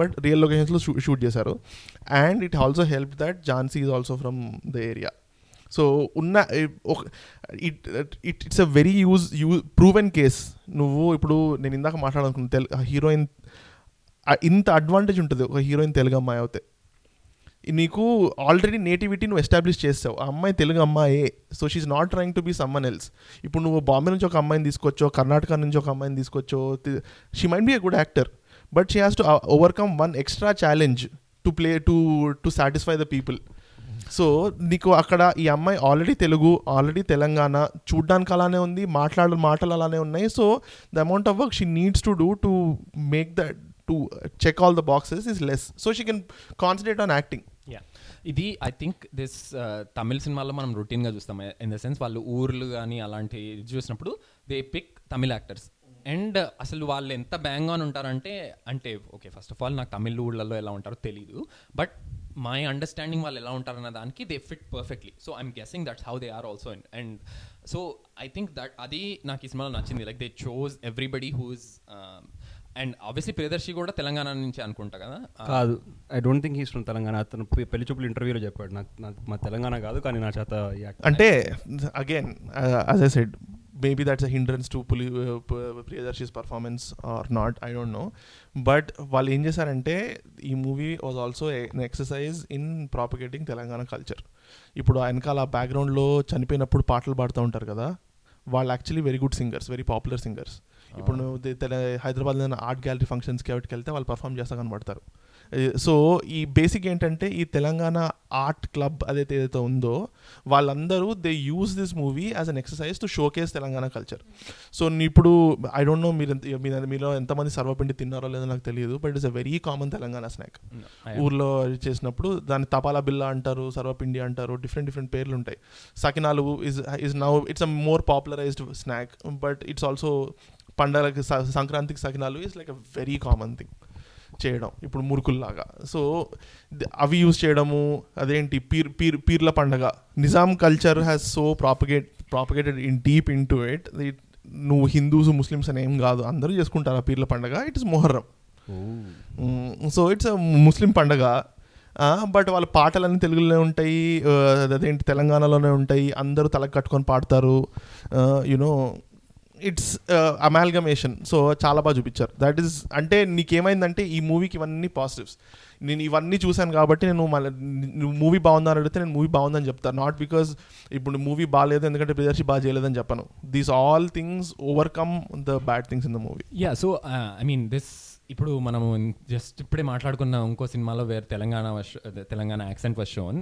బట్ రియల్ లొకేషన్స్లో షూ షూట్ చేశారు. And it also helped that Jhansi is also from the area. So ఉన్న it it it's a very use you proven case. నువ్వు ఇప్పుడు నేను ఇందాక మాట్లాడాలనుకున్నాను తెల్ హీరోయిన్ ఇంత అడ్వాంటేజ్ ఉంటుంది ఒక హీరోయిన్ తెలుగు అమ్మాయి అవుతే. నీకు ఆల్రెడీ నేటివిటీ నువ్వు ఎస్టాబ్లిష్ చేస్తావు. ఆ అమ్మాయి తెలుగు అమ్మాయే so she's not trying to be someone else. ఇప్పుడు నువ్వు బాంబే నుంచి ఒక అమ్మాయిని తీసుకొచ్చో కర్ణాటక నుంచి ఒక అమ్మాయిని తీసుకొచ్చో she might be a good actor but she has to overcome one extra challenge to play to to satisfy the people. So నీకు అక్కడ ఈ అమ్మాయి ఆల్రెడీ తెలుగు ఆల్రెడీ తెలంగాణ చూడ్డానికి అలానే ఉంది మాట్లాడ మాటలు అలానే ఉన్నాయి. So the amount of work she needs to do to make the to check all the boxes is less so she can concentrate on acting. Yeah ఇది ఐ థింక్ దిస్ తమిళ సినిమాల్లో మనం రొటీన్గా చూస్తాం ఇన్ ద సెన్స్ వాళ్ళు ఊర్లు కానీ అలాంటివి చూసినప్పుడు they pick Tamil actors and అసలు వాళ్ళు ఎంత బ్యాంగ్ ఆన్ ఉంటారంటే, అంటే ఓకే ఫస్ట్ ఆఫ్ ఆల్ నాకు తమిళ ఊళ్ళల్లో ఎలా ఉంటారో తెలీదు, బట్ మై అండర్స్టాండింగ్ వాళ్ళు ఎలా ఉంటారన్న దానికి they fit perfectly. So I'm guessing that's how they are also. And so I think that అది నాకు ఈ సినిమాలో నచ్చింది, like they chose everybody who's. And obviously Priyadarshi కూడా తెలంగాణ నుంచి అనుకుంటా కదా? కాదు, I don't think he's from Telangana. అతను పెళ్లి చూపులు ఇంటర్వ్యూలో చెప్పాడు, నాకు మా తెలంగాణ కాదు కానీ నా చేత అంటే again as I said, maybe that's a hindrance to Puli, uh, Priyadarshini's performance or not, I don't know. But వాళ్ళు ఏం చేశారంటే ఈ movie was also an exercise in propagating Telangana culture. ఇప్పుడు వెనకాల బ్యాక్గ్రౌండ్లో చనిపోయినప్పుడు పాటలు పాడుతూ ఉంటారు కదా, వాళ్ళు actually very good singers, very popular singers. ఇప్పుడు హైదరాబాద్లో ఆర్ట్ గ్యాలరీ ఫంక్షన్స్కి వాటికి వెళ్తే వాళ్ళు పర్ఫామ్ చేస్తా కనబడతారు. సో ఈ బేసిక్ ఏంటంటే ఈ తెలంగాణ ఆర్ట్ క్లబ్ అదైతే ఏదైతే ఉందో వాళ్ళందరూ they use this movie as an exercise to showcase Telangana culture. So ఇప్పుడు ఐ డోంట్ నో మీరు మీలో ఎంతమంది సర్వపిండి తిన్నారో లేదో నాకు తెలియదు, but it's a very common Telangana snack. ఊర్లో చేసినప్పుడు దాన్ని తపాలా బిల్ల అంటారు, సర్వపిండి అంటారు, డిఫరెంట్ డిఫరెంట్ పేర్లు ఉంటాయి. సకినాలు is is now it's a more popularized snack, but it's also పండగకి సంక్రాంతికి సకినాలు is like a very common thing చేయడం, ఇప్పుడు మురుకుల్లాగా. సో అవి యూజ్ చేయడము. అదేంటి పీర్ పీర్ పీర్ల పండగ, Nizam culture has so propagate propagated in deep in to it. నువ్వు హిందూస్ ముస్లిమ్స్ అని ఏం కాదు, అందరూ చేసుకుంటారు ఆ పీర్ల పండగ. It is Muharram, so it's Muslim పండగ. బట్ వాళ్ళ పాటలన్నీ తెలుగులోనే ఉంటాయి, అదేంటి తెలంగాణలోనే ఉంటాయి, అందరూ తలకు కట్టుకొని పాడతారు. You know it's amalgamation. సో చాలా బాగా చూపించారు. దట్ ఈస్ అంటే నీకేమైందంటే ఈ మూవీకి ఇవన్నీ పాజిటివ్స్. నేను ఇవన్నీ చూశాను కాబట్టి నేను మళ్ళీ మూవీ బాగుందని అడిగితే నేను మూవీ బాగుందని చెప్తాను, నాట్ బికాజ్ ఇప్పుడు మూవీ బాగాలేదు ఎందుకంటే ప్రియదర్శి బాగా చేయలేదని చెప్పాను. These all things overcome the bad things in the movie. Yeah, so I mean this ఇప్పుడు మనము జస్ట్ ఇప్పుడే మాట్లాడుకున్న ఇంకో సినిమాలో where Telangana Telangana accent was shown.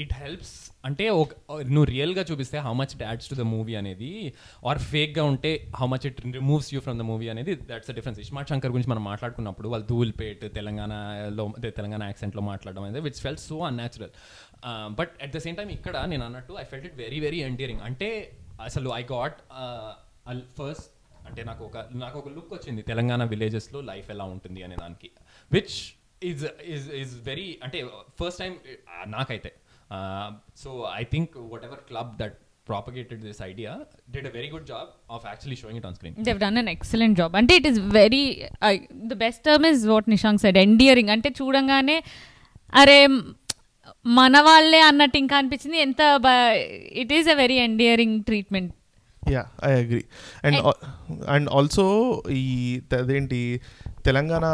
It helps, అంటే ఒక నువ్వు రియల్గా చూపిస్తే how much it adds to the movie అనేది, ఆర్ ఫేక్గా ఉంటే how much it removes you from the movie అనేది, that's the difference. ISmart Shankar గురించి మనం మాట్లాడుకున్నప్పుడు వాళ్ళు ధూల్పేట్ తెలంగాణలో తెలంగాణ యాక్సెంట్లో మాట్లాడడం అనేది which felt so unnatural. But at the same time ఇక్కడ నేను అన్నట్టు I felt it very very endearing. అంటే అసలు ఐ గాట్ ఫస్ట్ అంటే నాకు ఒక నాకు ఒక లుక్ వచ్చింది తెలంగాణ విలేజెస్లో లైఫ్ ఎలా ఉంటుంది అనే దానికి, which is is is very అంటే ఫస్ట్ టైం నాకైతే. Uh, so I think whatever club that propagated this idea did a very good job of actually showing it on screen. They've done an excellent job. And it is very, uh, the best term is what Nishank said, endearing. Ante chudangane, are mana valle annattu inka anpichindi enta, it is a very endearing treatment. Yeah, I agree. And and, uh, and also ee adenti Telangana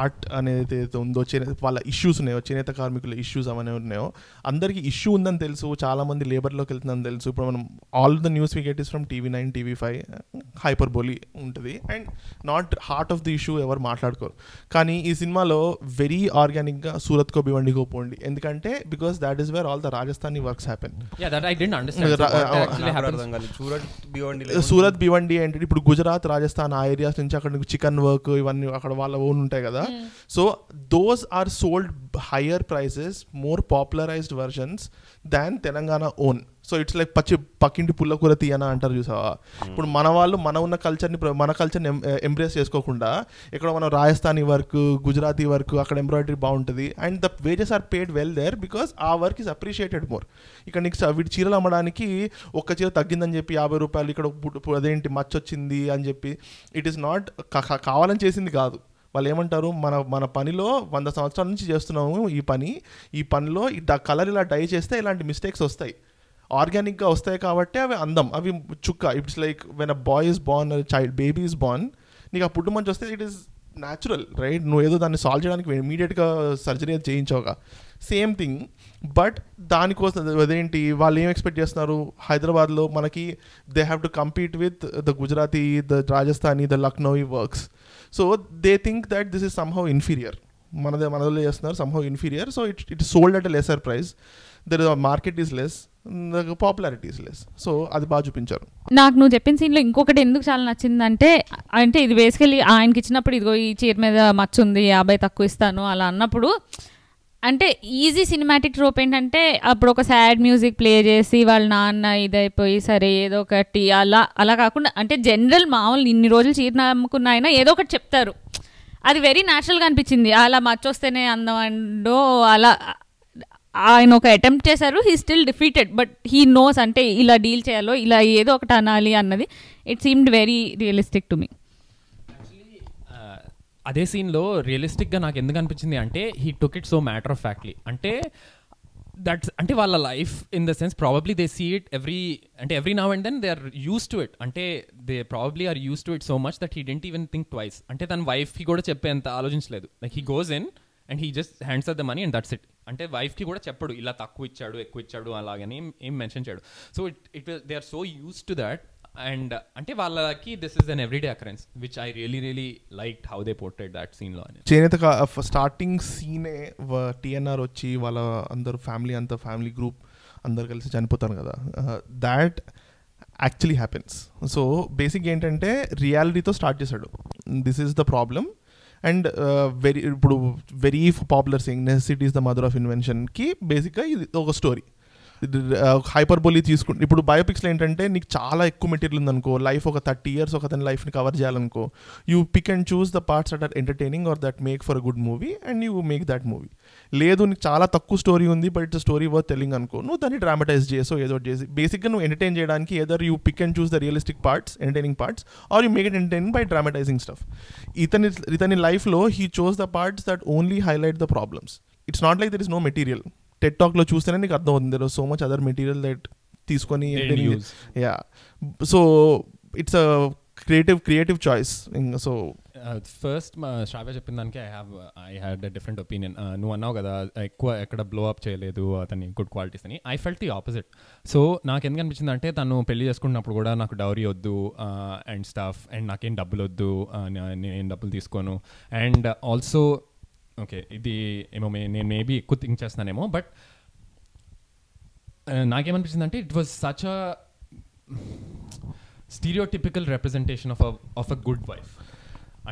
art అనేది ఉందో చేనేత వాళ్ళ ఇష్యూస్ ఉన్నాయో, చేనేత కార్మికుల ఇష్యూస్ అవన్నీ ఉన్నాయో, అందరికీ ఇష్యూ ఉందని తెలుసు, చాలామంది లేబర్లోకి వెళ్తుందని తెలుసు. ఇప్పుడు మనం all the news we get is from TV nine TV five hyperbole ఉంటుంది and not heart of the issue ఎవరు మాట్లాడుకోరు. కానీ ఈ సినిమాలో వెరీ ఆర్గానిక్గా సూరత్కో భివండికో పోండి, ఎందుకంటే because that is where all the Rajasthani works happen. Surat Bhiwandi ఏంటంటే ఇప్పుడు గుజరాత్ రాజస్థాన్ ఆ ఏరియాస్ నుంచి అక్కడ చికెన్ వర్క్ ఇవన్నీ అక్కడ వాళ్ళ ఓన్ ఉంటాయి కదా. So those are sold higher prices, more popularized versions than Telangana own. So it's like పచ్చి పక్కింటి పుల్లకూర తీయనా అంటారు చూసావా. ఇప్పుడు మన వాళ్ళు మన ఉన్న కల్చర్ని మన కల్చర్ని ఎంబ్రేస్ చేసుకోకుండా ఇక్కడ మనం రాజస్థానీ వర్క్ గుజరాతీ వర్క్ అక్కడ ఎంబ్రాయిడరీ బాగుంటుంది and the wages are paid well there because ఆ వర్క్ ఈస్ అప్రిషియేటెడ్ మోర్. ఇక్కడ నీకు వీటి చీరలు అమ్మడానికి ఒక్క చీర తగ్గిందని చెప్పి యాభై రూపాయలు ఇక్కడ అదేంటి మచ్చొచ్చింది అని చెప్పి ఇట్ ఈస్ నాట్ కావాలని చేసింది కాదు. వాళ్ళు ఏమంటారు మన మన పనిలో వంద సంవత్సరాల నుంచి చేస్తున్నాము ఈ పని, ఈ పనిలో ద కలర్ ఇలా డై చేస్తే ఇలాంటి మిస్టేక్స్ వస్తాయి, ఆర్గానిక్గా వస్తాయి కాబట్టి అవి అందం అవి చుక్క. It's like when a boy is born child baby is born నీకు ఆ పుట్టు మంచి వస్తే ఇట్ ఈస్ న్యాచురల్ రైట్, నువ్వు ఏదో దాన్ని సాల్వ్ చేయడానికి ఇమీడియట్గా సర్జరీ అది చేయించావుగా, సేమ్ థింగ్. బట్ దానికోసం అదేంటి వాళ్ళు ఏం ఎక్స్పెక్ట్ చేస్తున్నారు హైదరాబాద్లో మనకి they have to compete with the Gujarati the Rajasthani the Lucknowi works. So they think that this is somehow inferior, మనదే మనలో చేస్తున్నారు somehow inferior. So it it sold at a lesser price, there is market is less, popularity is less. So అది బాగా చూపించారు. నాకు నువ్వు చెప్పిన సీన్లో ఇంకొకటి ఎందుకు చాలా నచ్చిందంటే, అంటే ఇది బేసికలీ ఆయనకి ఇచ్చినప్పుడు ఇదిగో ఈ చీర మీద మచ్చ ఉంది యాభై తక్కువ ఇస్తాను అలా అన్నప్పుడు అంటే ఈజీ సినిమాటిక్ ట్రోప్ ఏంటంటే అప్పుడు ఒక సాడ్ మ్యూజిక్ ప్లే చేసి వాళ్ళ నాన్న ఇదైపోయి సరే ఏదో ఒకటి అలా అలా కాకుండా అంటే జనరల్ మామూలు ఇన్ని రోజులు చీర నమ్ముకున్న ఆయన ఏదో ఒకటి చెప్తారు. అది వెరీ న్యాచురల్గా అనిపించింది. అలా మర్చొస్తేనే అందం అండో అలా ఆయన ఒక అటెంప్ట్ చేశారు. He still defeated but he knows అంటే ఇలా డీల్ చేయాలో ఇలా ఏదో ఒకటి అనాలి అన్నది it seemed very realistic to me. అదే సీన్లో రియలిస్టిక్గా నాకు ఎందుకు అనిపించింది అంటే he took it so matter of factly అంటే దట్స్ అంటే వాళ్ళ life in the sense probably they see it every అంటే every now and then they are use to it అంటే they probably are use to it so much that he didn't even think twice అంటే తన వైఫ్కి కూడా చెప్పేంత ఆలోచించలేదు. Like he goes in and he just hands off the money and that's it. అంటే వైఫ్కి కూడా చెప్పడు ఇలా తక్కువ ఇచ్చాడు ఎక్కువ ఇచ్చాడు అలాగని ఏం మెన్షన్ చేయడు. So it it they are so use to that and అంటే వాళ్ళకి this is an everyday occurrence which I really really liked how they portrayed that scene లో. చేనేత స్టార్టింగ్ సీనే టీఎన్ఆర్ వచ్చి వాళ్ళ అందరు ఫ్యామిలీ అంతా ఫ్యామిలీ గ్రూప్ అందరు కలిసి చనిపోతారు కదా, that actually happens. So basic ఏంటంటే రియాలిటీతో స్టార్ట్ చేశాడు, this is the problem and very ఇప్పుడు very popular thing necessity is the mother of ఇన్వెన్షన్కి బేసిక్గా ఇది ఒక స్టోరీ. హైపర్బోలీ తీసుకుంటే ఇప్పుడు బయోపిక్స్లో ఏంటంటే నీకు చాలా ఎక్కువ మెటీరియల్ ఉందనుకో, లైఫ్ ఒక థర్టీ ఇయర్స్ ఒక అతని లైఫ్ని కవర్ చేయాలనుకో, you pick and choose the parts that are entertaining or that make for a good movie and you make that movie. లేదు నీకు చాలా తక్కువ స్టోరీ ఉంది but it's story worth telling అనుకో, నువ్వు దాన్ని డ్రామటైజ్ చేసో ఏదో చేసి బేసిక్గా నువ్వు ఎంటర్టైన్ చేయడానికి either you pick and choose the realistic parts entertaining parts or you make it entertaining by డ్రామటైజింగ్ stuff. ఇతని ఇతని లైఫ్లో he chose the parts that only highlight the problems. It's not like there is no material. TED టాక్లో చూస్తేనే నీకు అర్థం అవుతుంది there are so much other material that తీసుకొని yeah so it's a creative creative choice. So first మా శ్రావ్య చెప్పిన దానికి I have I had a different opinion. నువ్వు అన్నావు కదా ఎక్కువ ఎక్కడ బ్లో అప్ చేయలేదు అతని గుడ్ క్వాలిటీస్ అని, I felt the opposite. So నాకు ఎందుకు అనిపించింది అంటే తను పెళ్లి చేసుకున్నప్పుడు కూడా నాకు డౌరీ వద్దు అండ్ స్టఫ్ అండ్ నాకేం డబ్బులు వద్దు నేను డబ్బులు తీసుకోను అండ్ ఆల్సో ఓకే ఇది ఏమో మే నేను మేబీ ఎక్కువ థింక్ చేస్తానేమో బట్ నాకేమనిపించింది అంటే it was such a stereotypical representation of of a good wife.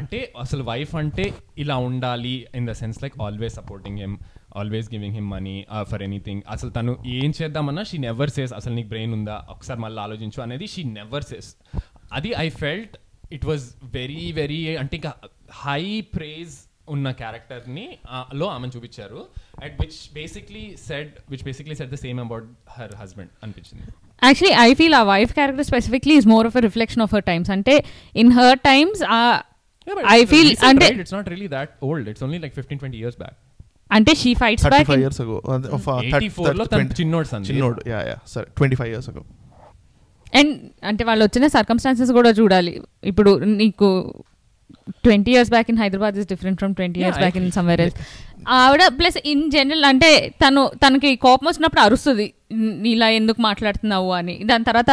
అంటే అసలు వైఫ్ అంటే ఇలా ఉండాలి in the sense like always supporting him always giving him money for anything. అసలు తను ఏం చేద్దామన్నా షీ నెవర్ సేస్ అసలు నీకు బ్రెయిన్ ఉందా ఒకసారి మళ్ళీ ఆలోచించు అనేది షీ నెవర్ సేస్. అది I felt it was very very అంటే ఇంకా హై ప్రేజ్ ఉన్న క్యారెక్టర్ని లో ఆమెను చూపించారు and which basically said which basically said the same about her husband అనిపించింది. యాక్చువల్లీ ఐ ఫీల్ ఆ wife character specifically is more of a reflection of her times. అంటే in her times I feel అంటే it's not really that old, it's only like fifteen twenty years back. అంటే she fights back five years ago of eighty four లో తన చిన్నోడు సన్ చిన్నోడు యా యా సరే twenty five years ago. And అంటే వాళ్ళు వచ్చిన సర్కమ్స్టాన్సెస్ కూడా చూడాలి. ఇప్పుడు నీకు twenty years back in Hyderabad is different from twenty years back in somewhere else. ఆవిడ ప్లస్ ఇన్ జనరల్ అంటే తను తనకి కోపం వచ్చినప్పుడు అరుస్తుంది ఇలా ఎందుకు మాట్లాడుతున్నావు అని, దాని తర్వాత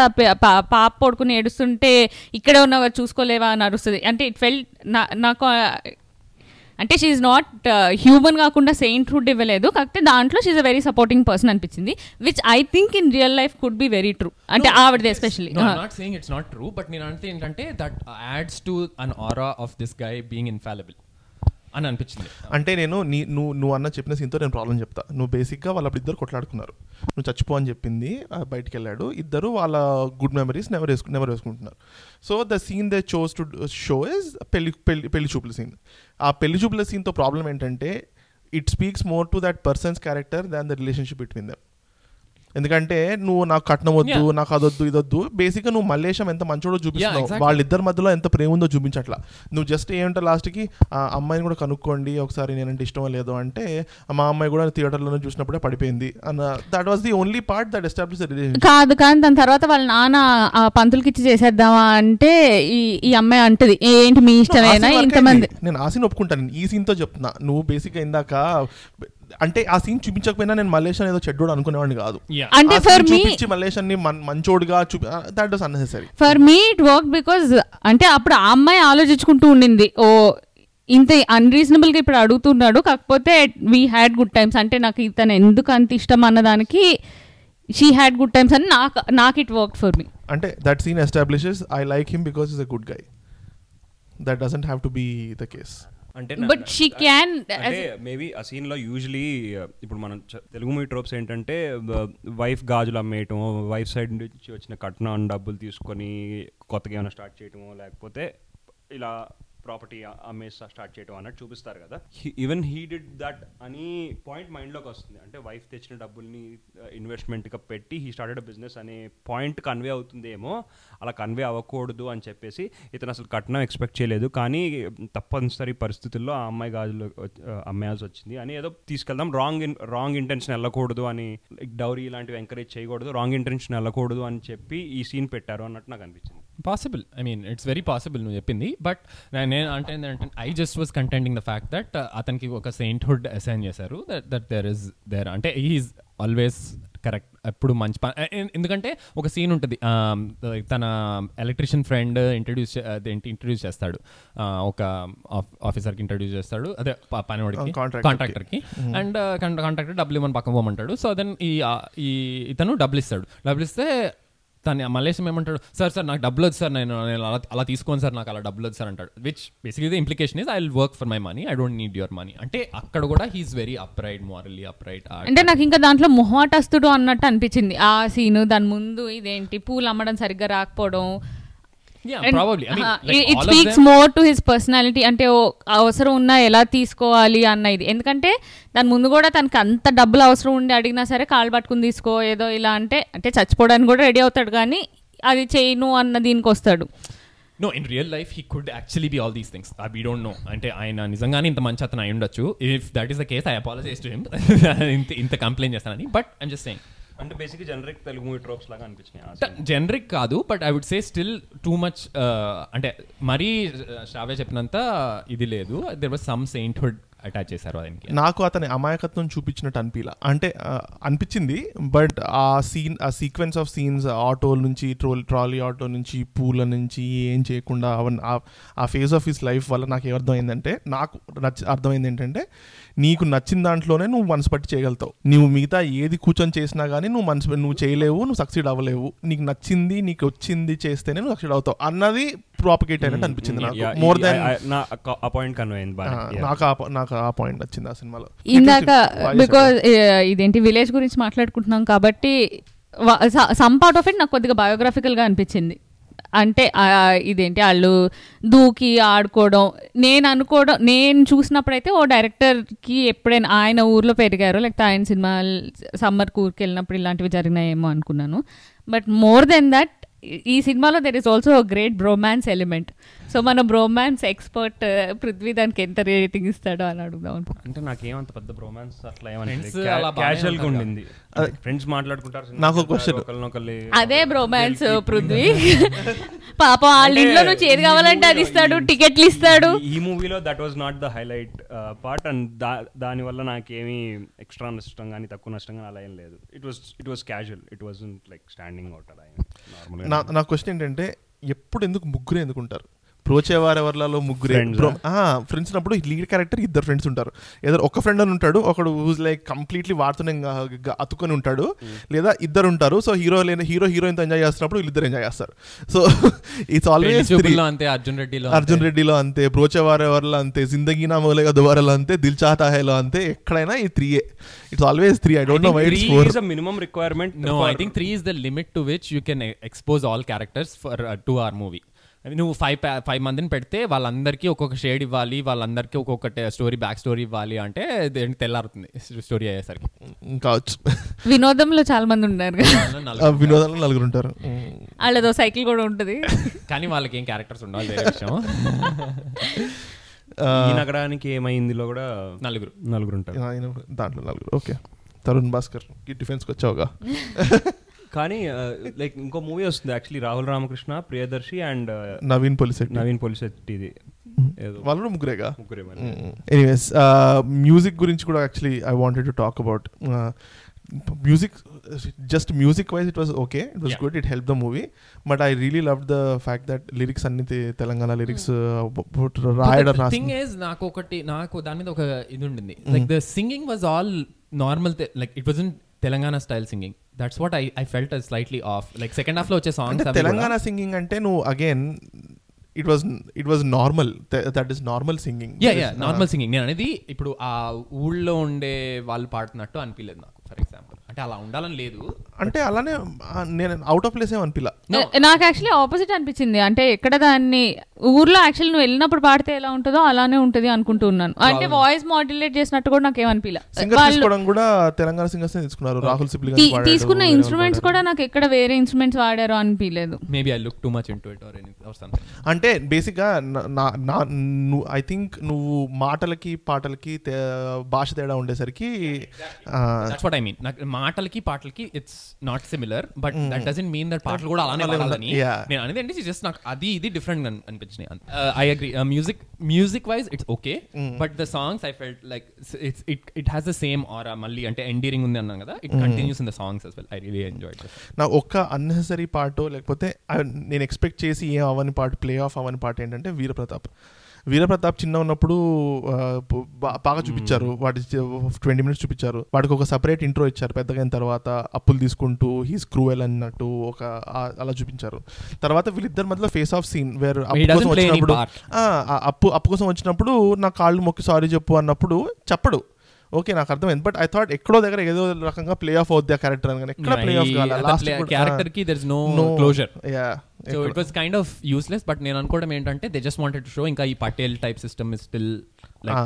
పాప పడుకుని ఏడుస్తుంటే ఇక్కడే ఉన్నవారు చూసుకోలేవా అని అరుస్తుంది. అంటే ఇట్ ఫెల్ నాకు అంటే షీ ఈజ్ నాట్ హ్యూమన్ కాకుండా సెయింట్ హుడ్ ఇవ్వలేదు, కాకపోతే దాంట్లో she a very supporting person అనిపించింది which I think in real life could be very true. అంటే ఆవిడది especially not saying it's not true but నేను అంటే ఏంటంటే that adds to an aura of this guy being infallible అని అనిపించింది. అంటే నేను నీ నువ్వు నువ్వు అన్న చెప్పిన సీన్తో నేను ప్రాబ్లం చెప్తా. నువ్వు బేసిక్గా వాళ్ళు అప్పుడు ఇద్దరు కొట్లాడుకున్నారు, నువ్వు చచ్చిపో అని చెప్పింది, బయటికి వెళ్ళాడు, ఇద్దరు వాళ్ళ గుడ్ మెమరీస్ నెవర్ వేసుకు నెవర్ వేసుకుంటున్నారు. So the scene they chose to show is పెళ్లి పెళ్లి పెళ్లి చూపుల సీన్. ఆ పెళ్లి చూపుల సీన్తో ప్రాబ్లం ఏంటంటే it speaks more to that person's character than the relationship between them. ఎందుకంటే నువ్వు నాకు కట్నం వద్దు నాకు అదొద్దు ఇదొద్దు, బేసిక్గా నువ్వు మల్లేశం ఎంత మంచోడో చూపిస్తున్నావు, వాళ్ళిద్దరి మధ్యలో ఎంత ప్రేమ ఉందో చూపించట్లా. నువ్వు జస్ట్ ఏమంటే లాస్ట్కి ఆ అమ్మాయిని కూడా కనుక్కోండి ఒకసారి నేనంటే ఇష్టం లేదో అంటే మా అమ్మాయి కూడా థియేటర్లో చూసినప్పుడే పడిపోయింది అన్న, that was the only part that establish కాదు. కానీ దాని తర్వాత వాళ్ళ నాన్న ఆ పంతులకి ఇచ్చి చేసేద్దామా అంటే ఈ అమ్మాయి అంటది ఏంటి మీ ఇష్టమేనా ఇంతమంది. నేను ఆ సీన్ ఒప్పుకుంటాను, ఈ సీన్తో చెప్తున్నా. నువ్వు బేసిక్గా ఇందాక అంటే ఆ సీన్ చూపించకపోయినా నేను మల్లేశం ఏదో చెడ్డోడు అనుకునేవాడిని కాదు. అంటే ఫర్ మీ మల్లేశం మంచోడుగా that was unnecessary for me it work because అంటే అప్పుడు ఆ అమ్మాయి ఆలోచించుకుంటూ ఉండింది ఓ ఇంత అన్రీజనబుల్గా ఇప్పుడు అడుగుతున్నాడు, కాకపోతే వీ హ్యాడ్ గుడ్ టైమ్స్ అంటే నాకు ఇతను ఎందుకు అంత ఇష్టం అన్నదానికి షీ హ్యాడ్ గుడ్ టైమ్స్ అని నాకు నాకు ఇట్ వర్క్ ఫర్ మీ. అంటే that scene establishes I like him because is a good guy, that doesn't have to be the case. అంటే బట్ షీ క్యాన్ మేబీ ఆ సీన్ లో యూజువలీ ఇప్పుడు మనం తెలుగు మూవీ ట్రోప్స్ ఏంటంటే వైఫ్ గాజులు అమ్మేయటం, వైఫ్ సైడ్ నుంచి వచ్చిన కట్నం డబ్బులు తీసుకొని కొత్తగా ఏమైనా స్టార్ట్ చేయటం, లేకపోతే ఇలా ప్రాపర్టీ అమ్మేస్తా స్టార్ట్ చేయడం అన్నట్టు చూపిస్తారు కదా. ఈవెన్ హీ డిడ్ దట్ అని పాయింట్ మైండ్లోకి వస్తుంది. అంటే వైఫ్ తెచ్చిన డబ్బుల్ని ఇన్వెస్ట్మెంట్గా పెట్టి హీ స్టార్టెడ్ అ బిజినెస్ అనే పాయింట్ కన్వే అవుతుందేమో. అలా కన్వే అవ్వకూడదు అని చెప్పేసి ఇతను అసలు కట్నం ఎక్స్పెక్ట్ చేయలేదు, కానీ తప్పనిసరి పరిస్థితుల్లో ఆ అమ్మాయి గాజులు అమ్మేయాల్సి వచ్చింది అని ఏదో తీసుకెళ్దాం, రాంగ్ రాంగ్ ఇంటెన్షన్ వెళ్ళకూడదు అని, డౌరీ ఇలాంటివి ఎంకరేజ్ చేయకూడదు, రాంగ్ ఇంటెన్షన్ వెళ్ళకూడదు అని చెప్పి ఈ సీన్ పెట్టారు అన్నట్టు నాకు అనిపించింది. Possible, I mean it's very possible నువ్వు చెప్పింది. బట్ నేను అంటే ఏంటంటే I just was contending the fact that అతనికి ఒక సెయింట్హుడ్ అసైన్ చేశారు, that that there is there అంటే హీ ఈజ్ ఆల్వేస్ కరెక్ట్ ఎప్పుడు మంచి పని. ఎందుకంటే ఒక సీన్ ఉంటుంది, తన ఎలక్ట్రీషియన్ ఫ్రెండ్ ఇంట్రడ్యూస్ ఇంట్రడ్యూస్ చేస్తాడు, ఒక ఆఫీసర్కి ఇంట్రడ్యూస్ చేస్తాడు, అదే పనివాడికి కాంట్రాక్టర్కి, అండ్ కాంట్రాక్టర్ డబ్బులు ఇవ్వని పక్కన పోమంటాడు. సో దెన్ ఈ ఇతను డబ్బులు ఇస్తాడు, డబ్బులు ఇస్తే తను మల్లేశం ఏమంటాడు, సార్ సార్ నాకు డబ్బులు వచ్చి సార్ నేను నేను అలా అలా తీసుకోను సార్, నాకు అలా డబ్బులు వచ్చి సార్ అంటాడు. Which basically the implication is I will work for my money, I don't need your money. అంటే అక్కడ కూడా he's very upright, morally upright. అంటే నాకు ఇంకా దాంట్లో మొహటస్తుడు అన్నట్టు అనిపించింది ఆ సీను. దాని ముందు ఇదేంటి పూలు అమ్మడం సరిగ్గా రాకపోవడం, it speaks more to his personality. అంటే అవసరం ఉన్నా ఎలా తీసుకోవాలి అన్న ఇది, ఎందుకంటే దాని ముందు కూడా తనకి అంత డబ్బులు అవసరం ఉండి అడిగినా సరే కాళ్ళు పట్టుకుని తీసుకో ఏదో ఇలా అంటే, అంటే చచ్చిపోవడానికి కూడా రెడీ అవుతాడు, కానీ అది చేయను అన్న దీనికి వస్తాడు. No, in real life he could actually be all these things. Uh, we don't know. Ante ayana nijangane inta manchi athana ayundachchu. If that is the case I apologize to him. Inta inta complain chestanani, but I'm just saying. అంటే basic generic Telugu movie tropes లాగా అనిపించినాయి. జనరిక్ కాదు, but I would say still too much. అంటే మరీ శ్రావ్య చెప్పినంత ఇది లేదు, there was some sainthood attach చేశారు అతనికి. నాకు అతని అమాయకత్వం చూపించినట్టు అనిపిలా, అంటే అనిపించింది. బట్ ఆ సీన్, ఆ సీక్వెన్స్ ఆఫ్ సీన్స్, ఆటోల నుంచి ట్రోల్ ట్రాలీ ఆటో నుంచి పూల నుంచి ఏం చేయకుండా ఆ ఫేజ్ ఆఫ్ హిస్ లైఫ్ వల్ల నాకు ఏమర్థమైందంటే, నాకు నచ్చ అర్థమైంది ఏంటంటే, నీకు నచ్చిన దాంట్లోనే నువ్వు మనసు పట్టి చేయగలుగుతావు. నువ్వు మిగతా ఏది కూర్చొని చేసినా కానీ నువ్వు మనసు నువ్వు చేయలేవు, నువ్వు సక్సీడ్ అవ్వలేవు. నీకు నచ్చింది, నీకు వచ్చింది చేస్తేనే నువ్వు సక్సీడ్ అవుతావు అన్నది ప్రాపగేట్ అయినట్టు అనిపించింది నాకు. మోర్ దాన్ నాకు నాకు ఆ పాయింట్ వచ్చింది ఆ సినిమాలో. ఇందాక బికాజ్ ఇదేంటి విలేజ్ గురించి మాట్లాడుకుంటున్నాం కాబట్టి సమ్ పార్ట్ ఆఫ్ ఇట్ నాకు కొద్దిగా బయోగ్రాఫికల్గా అనిపించింది. అంటే ఇదేంటి వాళ్ళు దూకి ఆడుకోవడం, నేను అనుకోవడం, నేను చూసినప్పుడైతే ఓ డైరెక్టర్కి ఎప్పుడైనా ఆయన ఊర్లో పెరిగారు, లేకపోతే ఆయన సినిమా సమ్మర్ ఊరికి వెళ్ళినప్పుడు ఇలాంటివి జరిగినాయేమో అనుకున్నాను. బట్ మోర్ దెన్ దట్ ఈ సినిమాలో there is also great bromance element. So మన బ్రోమాన్స్ ఎక్స్పర్ట్ పృథ్వీ దానికి ఎంత రేటింగ్ ఇస్తాడో అని అడుగుదాం. అంటే నాకేమంత పెద్ద బ్రోమాన్స్ అట్లా క్యాజువల్గా ఉండింది, ఫ్రెండ్స్ మాట్లాడుకుంటారు. నాకు క్వశ్చన్, అదే బ్రోమాన్స్ పృథ్వీ పాపం వాళ్ళ ఇంట్లో నుంచి ఏది కావాలంటే అది ఇస్తాడు, టికెట్లు ఇస్తాడు. ఈ మూవీలో that was not the highlight part, and దానివల్ల నాకేమీ ఎక్స్ట్రా నష్టం కానీ తక్కువ నష్టం కానీ అలా ఏం లేదు. It was it was casual, it wasn't like standing out. అలా నా నా క్వశ్చన్ ఏంటంటే, ఎప్పుడు ఎందుకు ముగ్గురు ఎందుకుంటారు? ప్రోచేవారెవర్లలో ముగ్గురే ఫ్రెండ్స్ ఉన్నప్పుడు లీడ్ క్యారెక్టర్ ఇద్దరు ఫ్రెండ్స్ ఉంటారు. ఏదో ఒక ఫ్రెండ్ అని ఉంటాడు, ఒకడు హూజ్ లైక్ కంప్లీట్లీ వాడుతూనే అతుకొని ఉంటాడు, లేదా ఇద్దరు ఉంటారు. సో హీరో లేని హీరో హీరోయిన్తో ఎంజాయ్ చేస్తున్నప్పుడు వీళ్ళిద్దరు ఎంజాయ్ చేస్తారు. సో ఇట్స్ ఆల్వేస్ అంతే. అర్జున్ రెడ్డిలో అర్జున్ రెడ్డిలో అంతే, ప్రోచేవారెవర్లో అంతే, జిందగీ నా మౌలేగా దుబారాలో అంతే, దిల్ చాహతా హైలో అంతే. ఎక్కడైనా ఈ త్రీయే, it's always three. I don't know why it's four. Three is the minimum requirement. No, I think three is the limit to which you can expose all characters for two hour movie. నువ్వు ఫైవ్ ఫైవ్ మందిని పెడితే వాళ్ళందరికీ ఒక్కొక్క షేడ్ ఇవ్వాలి, వాళ్ళందరికీ ఒక్కొక్క స్టోరీ బ్యాక్ స్టోరీ ఇవ్వాలి, అంటే తెల్లారుతుంది స్టోరీ అయ్యేసరికి. కావచ్చు వినోదంలో చాలా మంది ఉంటారు, వినోదంలో నలుగురు ఉంటారు, వాళ్ళదో సైకిల్ కూడా ఉంటుంది, కానీ వాళ్ళకి ఏం క్యారెక్టర్స్ ఉండాలి విషయం. నగరానికి ఏమైందిలో కూడా నలుగురు నలుగురు ఉంటారు, దాంట్లో నలుగురు. ఓకే, తరుణ్ భాస్కర్ డిఫెన్స్కి వచ్చావుగా. కానీ లైక్ ఇంకో మూవీ వస్తుంది యాక్చువల్లీ, రాహుల్ రామకృష్ణ, ప్రియదర్శి అండ్ నవీన్ పొలిశెట్టి. నవీన్ పొలిశెట్టిది వాళ్ళు ముగ్గురేగా. ముగ్గురే. ఎనీవేస్, మ్యూజిక్ గురించి కూడా actually I wanted to talk about music. Just music wise it was okay, it was good, it help the movie. But I really love the fact that lyrics అన్ని తెలంగాణ లిరిక్స్ రాయడం. థింగ్ ఈజ్ నాకు ఒకటి, నాకు దాని మీద ఒక ఇది ఉండింది, like the singing was all normal, like it was in Telangana style singing. That's what I I felt as slightly off. Like second half lo vache songs. Telangana singing ante no again it was it was normal that is normal singing yeah yeah normal singing నేను అనేది ఇప్పుడు ఆ ఊళ్ళో ఉండే వాళ్ళు పాడుతున్నట్టు అనిపించలేదు నాకు ఫర్ ఎగ్జాంపుల్. అంటే అలా ఉండాలని లేదు, అంటే అలానే నేను అవుట్ ఆఫ్ ప్లేస్ ఏం అనిపించలే నాకు. యాక్చువల్లీ ఆపోజిట్ అనిపించింది. అంటే ఎక్కడ దాన్ని ఊర్లో యాక్చువల్లీ నువ్వు వెళ్ళినప్పుడు పాడితే ఎలా ఉంటుందో అలానే ఉంటుంది అనుకుంటూ ఉన్నాను. అంటే వాయిస్ మాడ్యులేట్ చేసినట్టు కూడా నాకు ఏమనిపించలేదు. కూడా తెలంగాణ సింగర్స్ తీసుకున్నారు, రాహుల్ సిబ్లి తీసుకున్న ఇన్స్ట్రుమెంట్స్ కూడా నాకు ఎక్కడ వేరే ఇన్స్ట్రుమెంట్స్ వాడారో అనిపించలేదు. Maybe I look too much into it or anything or something. అంటే బేసిక్గా ఐ థింక్ నువ్వు మాటలకి పాటలకి భాష తేడా ఉండేసరికి దట్స్ వాట్ ఐ మీన్. మాటలకి పాటలకి it's not similar, but that doesn't mean that పాటలు కూడా అలానే ఉండాలని నేను అనేది. అంటే జస్ట్ నాకు అది ఇది డిఫరెంట్ అనిపించినాయి. I agree music music wise it's okay, but the songs I felt like it's it it has the same or మళ్ళీ అంటే ఎండీరింగ్ ఉంది అన్నాం కదా, it continues in the songs as well. I really enjoyed. నా ఒక్క అన్నెసరీ పార్ట్ లేకపోతే నేను ఎక్స్పెక్ట్ చేసి ఏం అవని పాట ప్లే ఆఫ్ అవని పాట ఏంటంటే వీరప్రతాప్. వీరప్రతాప్ చిన్న ఉన్నప్పుడు బాగా చూపించారు, వాటి ట్వంటీ మినిట్స్ చూపించారు. వాడికి ఒక సపరేట్ ఇంట్రో ఇచ్చారు పెద్దగా అయిన తర్వాత, అప్పులు తీసుకుంటూ హీస్ క్రూయల్ అన్నట్టు ఒక అలా చూపించారు. తర్వాత వీళ్ళిద్దరి మధ్యలో ఫేస్ ఆఫ్ సీన్ వేరు, వచ్చినప్పుడు అప్పు అప్పు కోసం వచ్చినప్పుడు నా కాళ్ళు మొక్కి సారీ చెప్పు అన్నప్పుడు చెప్పడు. ఓకే నాకు అర్థమైంది, బట్ ఐ థాట్ ఎక్కడో దగ్గర ఏదో రకంగా ప్లే ఆఫ్ అవుద్ది ఆ క్యారెక్టర్ అని, కానీ ఎక్కడ ప్లే ఆఫ్ కావాలి. So it was kind of useless, but నేను అనుకోవడం ఏంటంటే they just wanted to show ఇంకా ఈ Patel type system is still like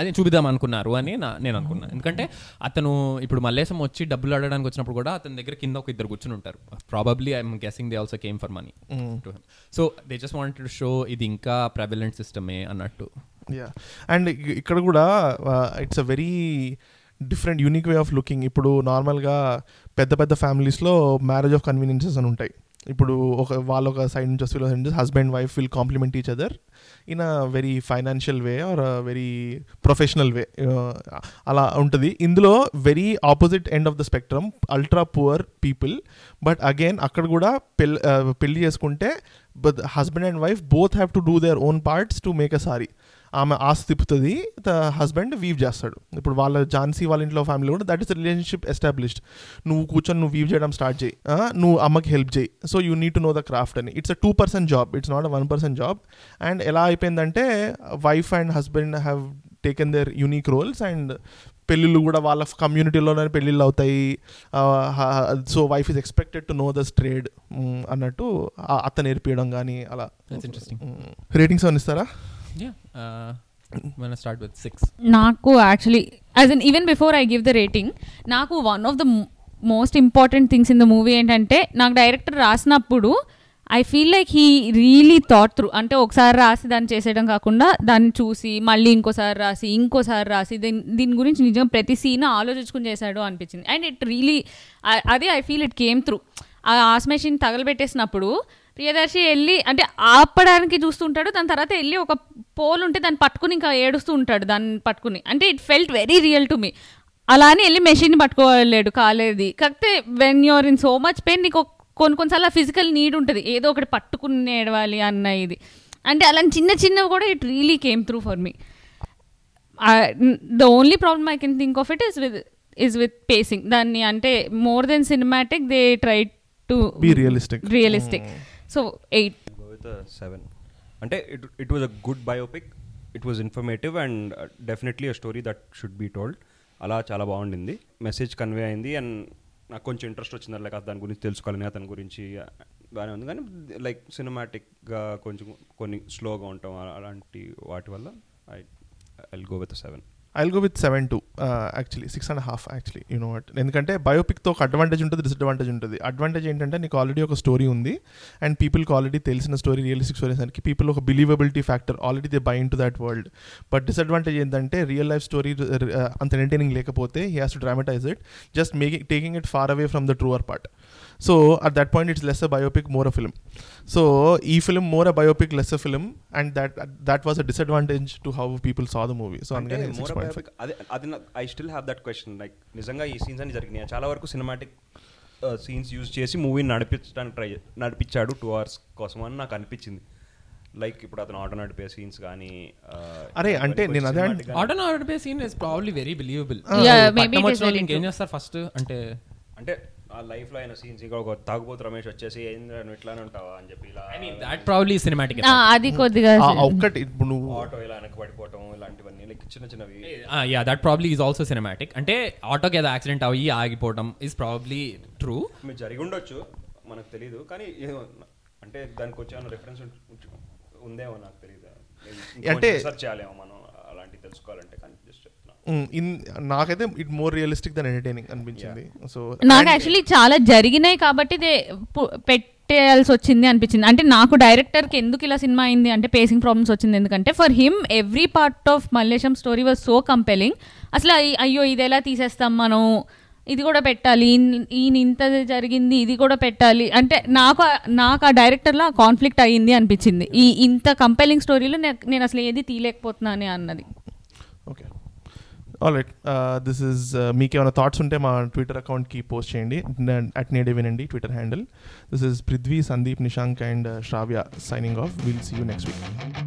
అది చూపిద్దాం అనుకున్నారు అని నేను అనుకున్నాను. ఎందుకంటే అతను ఇప్పుడు మల్లేశం వచ్చి డబ్బులు అడగడానికి వచ్చినప్పుడు కూడా అతని దగ్గర కింద ఒక ఇద్దరు కూర్చుని ఉంటారు. Probably I'm guessing they also came for money to him. So they just wanted to show ఇది ఇంకా ప్రెవలెంట్ సిస్టమే అన్నట్టు. Yeah, and ఇక్కడ కూడా it's a very different unique way of looking. ఇప్పుడు నార్మల్గా పెద్ద పెద్ద ఫ్యామిలీస్లో మ్యారేజ్ ఆఫ్ కన్వీనియన్సెస్ అని ఉంటాయి. ఇప్పుడు ఒక వాళ్ళ ఒక సైడ్ నుంచి వస్తే husband wife will complement each other in a very financial way or very professional way అలా ఉంటుంది. ఇందులో very opposite end of the spectrum, ultra poor people. But again అక్కడ కూడా పెళ్ళి పెళ్ళి చేసుకుంటే but husband and wife both have to do their own parts to make a sari. ఆమె ఆస్తి తిప్పుతుంది, ద హస్బెండ్ వీవ్ చేస్తాడు. ఇప్పుడు వాళ్ళ ఝాన్సీ వాళ్ళ ఇంట్లో ఫ్యామిలీ కూడా that is the relationship established. నువ్వు కూర్చొని నువ్వు వీవ్ చేయడం స్టార్ట్ చేయి, నువ్వు అమ్మకి హెల్ప్ చేయి, so you need to know the craft అని. It's a two person job, it's not a one person job. And ఎలా అయిపోయిందంటే wife and husband have taken their unique roles. And పెళ్ళిళ్ళు కూడా వాళ్ళ కమ్యూనిటీలోనే పెళ్ళిళ్ళు అవుతాయి. So wife is expected to know this trade అన్నట్టు అత్త నేర్పించడం కానీ అలా. రేటింగ్స్ ఏమైనా ఇస్తారా? Yeah, uh, I'm gonna start with six. Naku actually, as in even before I give the rating, naku one of the m- most important things in the movie entante naku director rasinappudu I feel like he really thought through. అంటే ఒకసారి రాసి దాన్ని చేసేయడం కాకుండా దాన్ని చూసి మళ్ళీ ఇంకోసారి రాసి ఇంకోసారి రాసి దీని దీని గురించి నిజంగా ప్రతి సీన్ ఆలోచించుకుని చేశాడు అనిపించింది. అండ్ ఇట్ రియలీ అదే I feel it came through. ఆ ఆస్మేషన్ తగలబెట్టేసినప్పుడు ప్రియదర్శి వెళ్ళి అంటే ఆపడానికి చూస్తుంటాడు, దాని తర్వాత వెళ్ళి ఒక పోల్ ఉంటే దాన్ని పట్టుకుని ఇంకా ఏడుస్తూ ఉంటాడు దాన్ని పట్టుకుని. అంటే it felt very real to me. అలానే వెళ్ళి మెషిన్ పట్టుకోలేడు కాలేది, కాకపోతే when you're in so much pain నీకు కొన్ని కొన్నిసార్లు ఆ ఫిజికల్ నీడ్ ఉంటుంది ఏదో ఒకటి పట్టుకుని ఏడవాలి అన్న ఇది. అంటే అలాంటి చిన్న చిన్నవి కూడా it really came through for me. The only problem I can think of it is with is with pacing. దాన్ని అంటే more than cinematic they try to be realistic realistic So, eight. Go with a seven. Ante it it was a good biopic. It was informative and uh, definitely a story that should be told. Ala chala baagundindi. Message convey ayindi and నాకు కొంచెం ఇంట్రెస్ట్ వచ్చింది లైక్ దాని గురించి తెలుసుకోవాలని. అతని గురించి బాగానే ఉంది కానీ లైక్ సినిమాటిక్గా కొంచెం కొన్ని స్లోగా ఉంటాం అలాంటి వాటి వల్ల I I'll go with seven. I'll go with seven two uh, actually six and a half actually, you know what, endukante biopic tho ok advantage untadi disadvantage untadi. Advantage entante neeku already oka story undi and people ku already telisina story realistic story aniki people oka believability factor already they buy into that world. But disadvantage entante real life story uh, ant entertaining lekapothe he has to dramatize it, just making taking it far away from the truer part. So at that point it's less a biopic more a film. So ee film more a biopic less a film and that that was a disadvantage to how people saw the movie. So angane అది అది I still have that question like నిజంగా ఈ సీన్స్ అని జరిగినాయి. చాలా వరకు సినిమాటిక్ సీన్స్ యూజ్ చేసి మూవీని నడిపించడానికి ట్రై నడిపించాడు టూ అవర్స్ కోసం అని నాకు అనిపించింది. లైక్ ఇప్పుడు అతను ఆటో నడిపే సీన్స్ కానీ అరే అంటే నేను అదే ఆటో నడిపే scene is probably very believable. First అంటే అంటే ఆ లైఫ్ లో ఆయన సీన్స్ ఒక తాగుబోతు రమేష్ వచ్చేసి ఇట్లానే ఉంటావా అని చెప్పి ఇలా అది కొద్దిగా ఒక్కటి ఇప్పుడు నువ్వు ఆటో ఇలా వెనక పడిపోవటం ఇలాంటివన్నీ చిన్న చిన్నవి that probably is also cinematic. అంటే ఆటోకి ఏదో యాక్సిడెంట్ అయ్యి ఆగిపోవడం ఈజ్ ప్రాబ్లీ ట్రూ, జరిగి ఉండొచ్చు మనకు తెలీదు, కానీ అంటే దానికి వచ్చే రిఫరెన్స్ ఉందేమో నాకు తెలియదు, అంటే రీసెర్చ్ చేయాలేమో మనం అలాంటివి తెలుసుకోవాలంటే. కానీ జస్ట్ నాకైతే it more realistic than entertaining అనిపించింది. సో నాకు యాక్చువల్లీ చాలా జరిగినాయి కాబట్టి పెట్టేయాల్సి వచ్చింది అనిపించింది. అంటే నాకు డైరెక్టర్కి ఎందుకు ఇలా సినిమా అయింది అంటే పేసింగ్ ప్రాబ్లమ్స్ వచ్చింది, ఎందుకంటే for him every part of Mallesham story was so compelling. అసలు అయ్యో ఇది ఎలా తీసేస్తాం మనం, ఇది కూడా పెట్టాలి, ఈయన ఇంత జరిగింది ఇది కూడా పెట్టాలి అంటే నాకు నాకు ఆ డైరెక్టర్లో ఆ కాన్ఫ్లిక్ట్ అయ్యింది అనిపించింది. ఈ ఇంత కంపెలింగ్ స్టోరీలో నేను అసలు ఏది తీయలేకపోతున్నాను అన్నది. Okay all right, this is మీకేమైనా థాట్స్ ఉంటే మా ట్విట్టర్ అకౌంట్కి పోస్ట్ చేయండి, at native in Hindi Twitter handle. This is Prithvi, Sandeep, Nishank and Shravya signing off. Will see you next week.